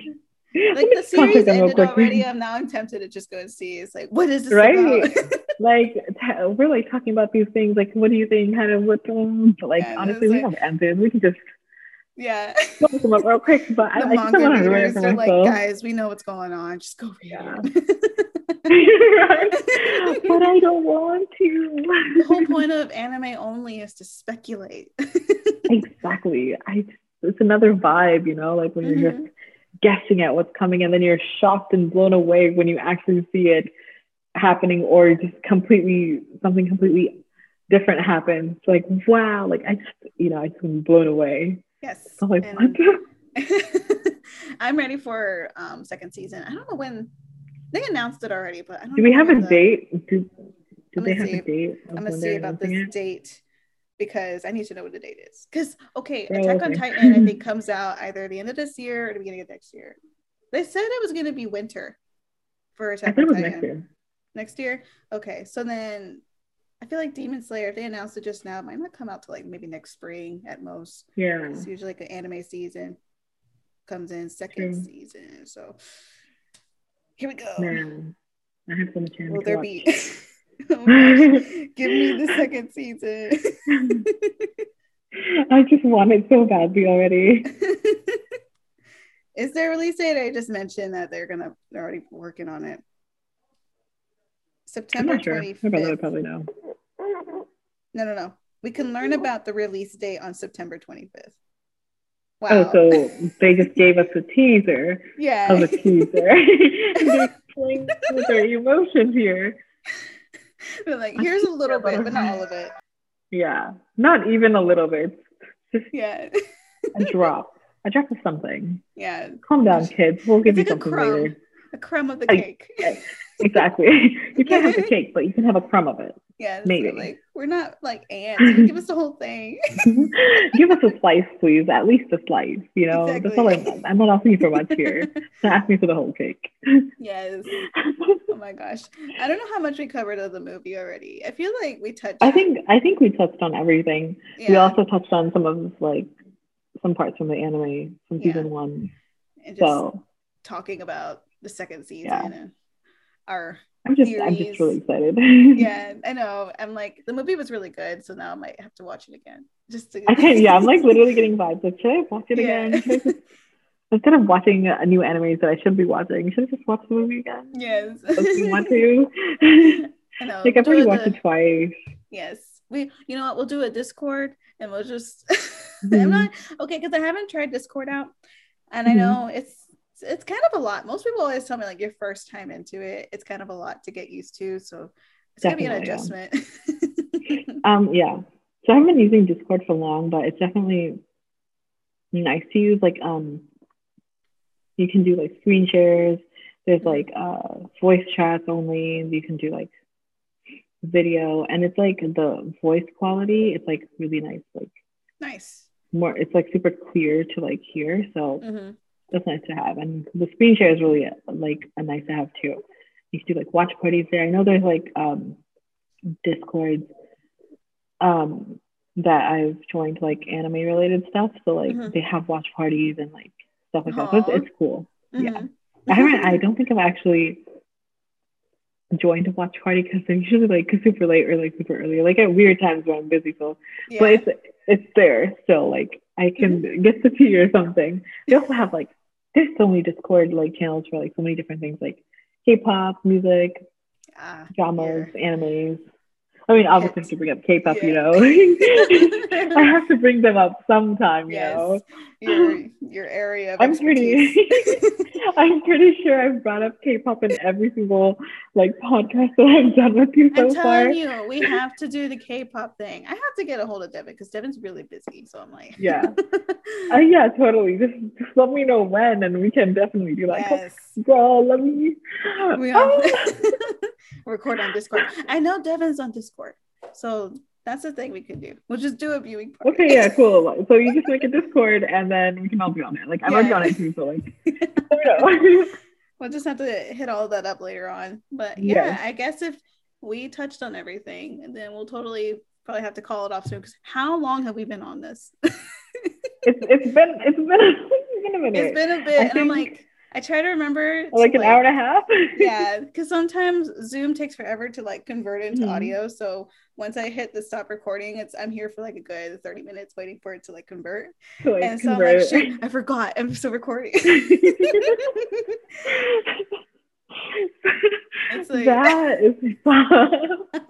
Like the series ended already. I'm now I'm tempted to just go and see. It's like, what is this right? About? Like t- we're like talking about these things. Like, what do you think? Kind of what's going? But like yeah, honestly, we like, have answers. We can just. Yeah. Them up real quick, but the I, I still want to read it. Like, guys, we know what's going on. Just go read yeah. it. But I don't want to. The whole point of anime only is to speculate. Exactly. I it's another vibe, you know, like when mm-hmm. you're just guessing at what's coming and then you're shocked and blown away when you actually see it happening, or just completely something completely different happens. Like, wow, like I just, you know, I just been blown away. Yes. So like, and- I'm ready for um second season. I don't know when they announced it already, but I don't do know we have a the- date? Do, do they have see. a date? I'm gonna see about this it? date, because I need to know what the date is. Because okay, oh, Attack okay. on Titan I think comes out either the end of this year or the beginning of next year. They said it was gonna be winter for Attack I thought on it was Titan. Next year. Next year? Okay, so then I feel like Demon Slayer, if they announced it just now, it might not come out till like maybe next spring at most. Yeah. It's usually like an anime season comes in second True. season. So here we go. Man, I have some chance. Will there watch. be? Oh gosh, give me the second season. I just want it so badly already. Is there a release date? I just mentioned that they're gonna they're already working on it. September sure. twenty-fifth. I probably, probably know. No, no, no. We can learn about the release date on September twenty-fifth. Wow. Oh, so they just gave us a teaser. Yeah. Of a teaser. They're playing with their emotions here. They're like, here's a little bit, but not all of it. Yeah. Not even a little bit. Just yeah. a drop. A drop of something. Yeah. Calm down, kids. We'll give it's you like something a crumb, later. A crumb of the cake. I, exactly. You can't have the cake, but you can have a crumb of it. Yeah, maybe. Like, we're not like ants. Give us the whole thing. Give us a slice, please. At least a slice. You know, exactly. That's all I want. I'm not asking for much here. So ask me for the whole cake. Yes. Oh my gosh. I don't know how much we covered of the movie already. I feel like we touched. I think. I think we touched on everything. Yeah. We also touched on some of like some parts from the anime from season yeah. one. And just so talking about the second season. Yeah. And our I'm just theories. I'm just really excited. Yeah, I know. I'm like, the movie was really good, so now I might have to watch it again. Just to- I can't, yeah, I'm like literally getting vibes. Like, should I watch it yeah. again? Should I just, instead of watching uh, new animes that I should be watching, should I just watch the movie again? Yes. If you want to. I know. Like I've already watched it twice. Yes. We you know what, we'll do a Discord and we'll just mm-hmm. I'm not okay, because I haven't tried Discord out. And mm-hmm. I know it's it's kind of a lot. Most people always tell me like your first time into it, it's kind of a lot to get used to. So it's definitely, gonna be an adjustment. Yeah. um, yeah. So I haven't been using Discord for long, but it's definitely nice to use. Like, um, you can do like screen shares. There's like uh voice chats only. You can do like video, and it's like the voice quality. It's like really nice. Like nice. More. It's like super clear to like hear. So. Mm-hmm. That's nice to have, and the screen share is really like a nice to have too. You can do like watch parties there. I know there's like um Discords um that I've joined, like anime related stuff, so like mm-hmm. they have watch parties and like stuff like Aww. that, so it's, it's cool. Mm-hmm. Yeah, I haven't I don't think I've actually joined a watch party because they're usually like super late or like super early, like at weird times when I'm busy, so yeah. but it's it's there still, like I can mm-hmm. get the tea or something. They also have like there's so many Discord like channels for like so many different things, like K-pop, music, ah, dramas, yeah. animes. I mean, obviously I have to bring up K-pop, yeah. you know. I have to bring them up sometime, yes. you know. Your your area of I'm expertise. pretty I'm pretty sure I've brought up K-pop in every single like podcast that I've done with you so I'm telling far. You, we have to do the K-pop thing. I have to get a hold of Devin because Devin's really busy. So I'm like yeah. Uh, yeah, totally. Just, just let me know when and we can definitely do that. Yes. Girl, let me we all- record on Discord. I know Devin's on Discord, so that's the thing we can do. We'll just do a viewing party. Okay, yeah, cool. So you just make a Discord, and then we can all be on it. Like I'm already yeah. on it too, so like yeah. we'll just have to hit all that up later on. But yeah, yes. I guess if we touched on everything, then we'll totally probably have to call it off soon. Because how long have we been on this? it's it's been it's been it's been a minute. It's been a bit, I and think- I'm like. I try to remember like an like, hour and a half. Yeah, because sometimes Zoom takes forever to like convert into mm-hmm. audio. So once I hit the stop recording, it's I'm here for like a good thirty minutes waiting for it to like convert. To, like, and convert. So I'm like, shit, I forgot. I'm still recording. It's like, that is fun.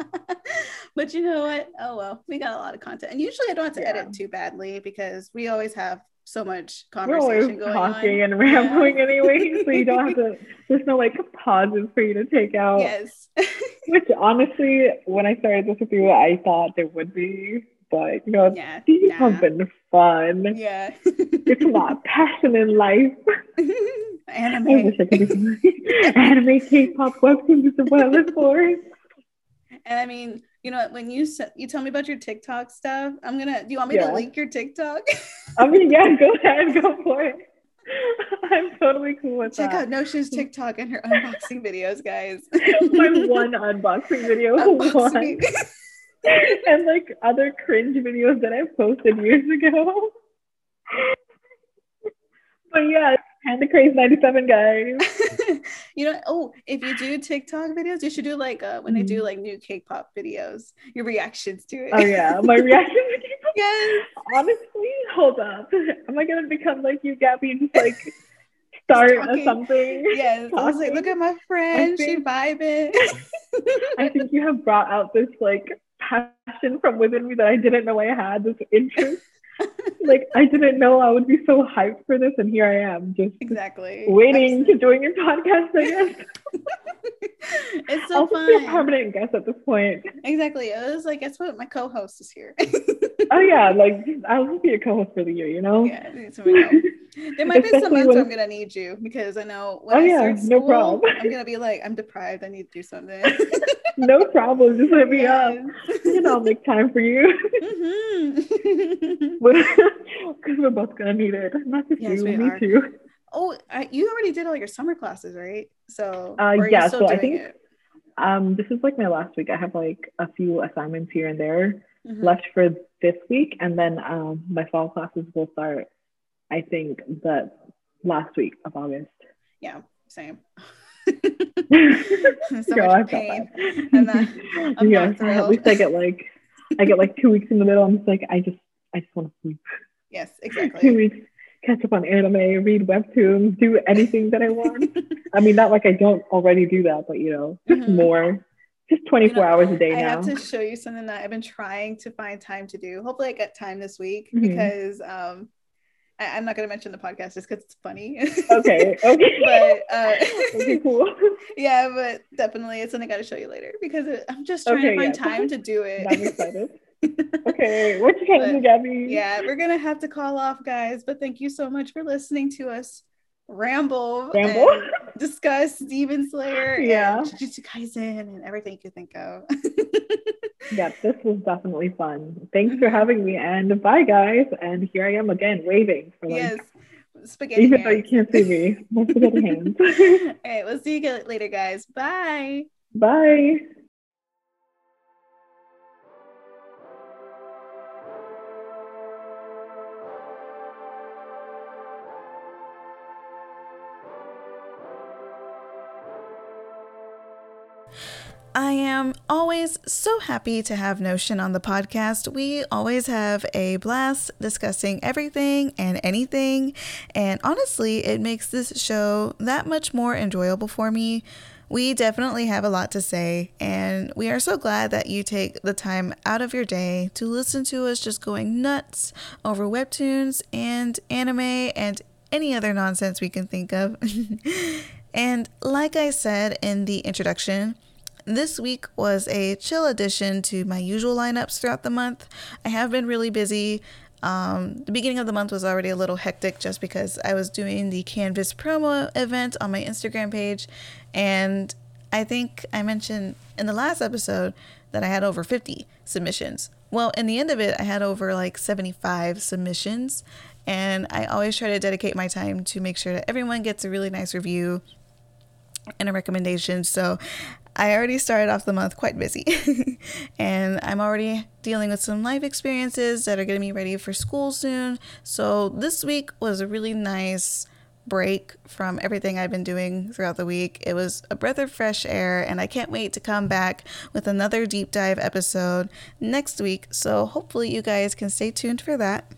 But you know what? Oh well, we got a lot of content, and usually I don't have to yeah. edit too badly because we always have so much conversation going on. We're always talking and rambling yeah. anyway, so you don't have to, there's no like pauses for you to take out. Yes. Which honestly, when I started this with you, I thought there would be, but you know, yeah, these nah. have been fun. Yeah. It's about passion in life. Anime. I wish I could do anime, K-pop, webtoons, as well as horror. And I mean, you know, when you you tell me about your TikTok stuff, I'm gonna. Do you want me yeah. to link your TikTok? I mean, yeah, go ahead, go for it. I'm totally cool with Check that. Check out Notion's TikTok and her unboxing videos, guys. My one unboxing video, unboxing. One. And like other cringe videos that I posted years ago. But yeah. And the craze ninety-seven guys. You know, oh, if you do TikTok videos, you should do like uh, when they do like new K-pop videos, your reactions to it. Oh yeah, my reactions to K-pop. Yes. Honestly, hold up. Am I gonna become like you, Gabby, and just like start or something? Yes. Talking. I was like, look at my friend, think, she vibing. I think you have brought out this like passion from within me that I didn't know I had. This interest. Like, I didn't know I would be so hyped for this, and here I am, just exactly waiting Absolutely. To join your podcast, I guess. It's so I'll fun. I'll be a permanent guest at this point. Exactly. I was like, guess what? My co-host is here. Oh, yeah. Like, I'll just be a co-host for the year, you know? Yeah. There might be some months where I'm going to need you, because I know when oh, I yeah, start school, no problem. I'm going to be like, I'm deprived. I need to do something. No problem. Just let me yes. up. You know, I'll make time for you. Mm-hmm. Because we're both gonna need it. Not just yes, you, me are. Too. Oh, I, you already did all your summer classes, right? So uh, yeah. So I think it? um, this is like my last week. I have like a few assignments here and there mm-hmm. left for this week, and then um, my fall classes will start. I think the last week of August. Yeah. Same. So Girl, much pain. And then I'm yeah, not at least I get like I get like two weeks in the middle. I'm just like I just. I just want to sleep. Yes, exactly. Two weeks, catch up on anime, read webtoons, do anything that I want. I mean, not like I don't already do that, but you know, just mm-hmm. more. Just twenty-four you know, hours a day I now. I have to show you something that I've been trying to find time to do. Hopefully I get time this week mm-hmm. because um, I- I'm not going to mention the podcast just because it's funny. Okay. Okay. But, uh, okay, cool. Yeah, but definitely it's something I got to show you later because it, I'm just trying okay, to find yeah. time to do it. I'm excited. Okay, what you gonna do, Gabby? Yeah, we're gonna have to call off, guys, but thank you so much for listening to us ramble, ramble? And discuss Demon Slayer yeah. and Jujutsu Kaisen and everything you could think of. Yeah, this was definitely fun. Thanks for having me, and bye, guys. And here I am again, waving for like yes. spaghetti even hands. Though you can't see me, my spaghetti hands. All right, we'll see you later, guys. Bye. Bye. I am always so happy to have Notion on the podcast. We always have a blast discussing everything and anything, and honestly, it makes this show that much more enjoyable for me. We definitely have a lot to say, and we are so glad that you take the time out of your day to listen to us just going nuts over webtoons and anime and any other nonsense we can think of. And like I said in the introduction, this week was a chill addition to my usual lineups throughout the month. I have been really busy. Um, the beginning of the month was already a little hectic just because I was doing the Canvas promo event on my Instagram page. And I think I mentioned in the last episode that I had over fifty submissions. Well, in the end of it, I had over like seventy-five submissions. And I always try to dedicate my time to make sure that everyone gets a really nice review and a recommendation. So I already started off the month quite busy, and I'm already dealing with some life experiences that are getting me ready for school soon. So this week was a really nice break from everything I've been doing throughout the week. It was a breath of fresh air, and I can't wait to come back with another deep dive episode next week. So hopefully you guys can stay tuned for that.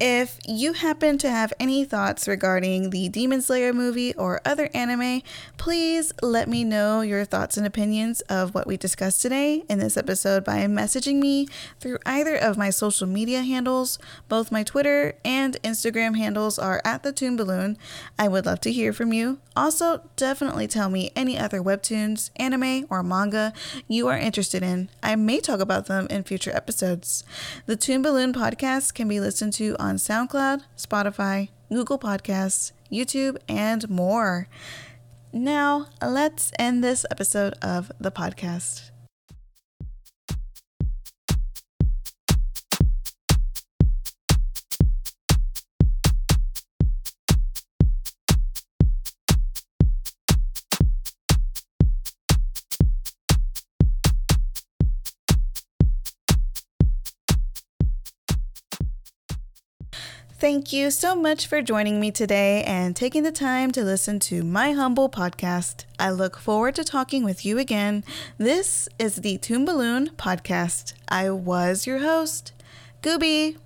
If you happen to have any thoughts regarding the Demon Slayer movie or other anime, please let me know your thoughts and opinions of what we discussed today in this episode by messaging me through either of my social media handles. Both my Twitter and Instagram handles are at the Toon Balloon. I would love to hear from you. Also, definitely tell me any other webtoons, anime, or manga you are interested in. I may talk about them in future episodes. The Toon Balloon podcast can be listened to on on SoundCloud, Spotify, Google Podcasts, YouTube, and more. Now, let's end this episode of the podcast. Thank you so much for joining me today and taking the time to listen to my humble podcast. I look forward to talking with you again. This is the Toon Balloon Podcast. I was your host, Gooby.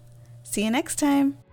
See you next time.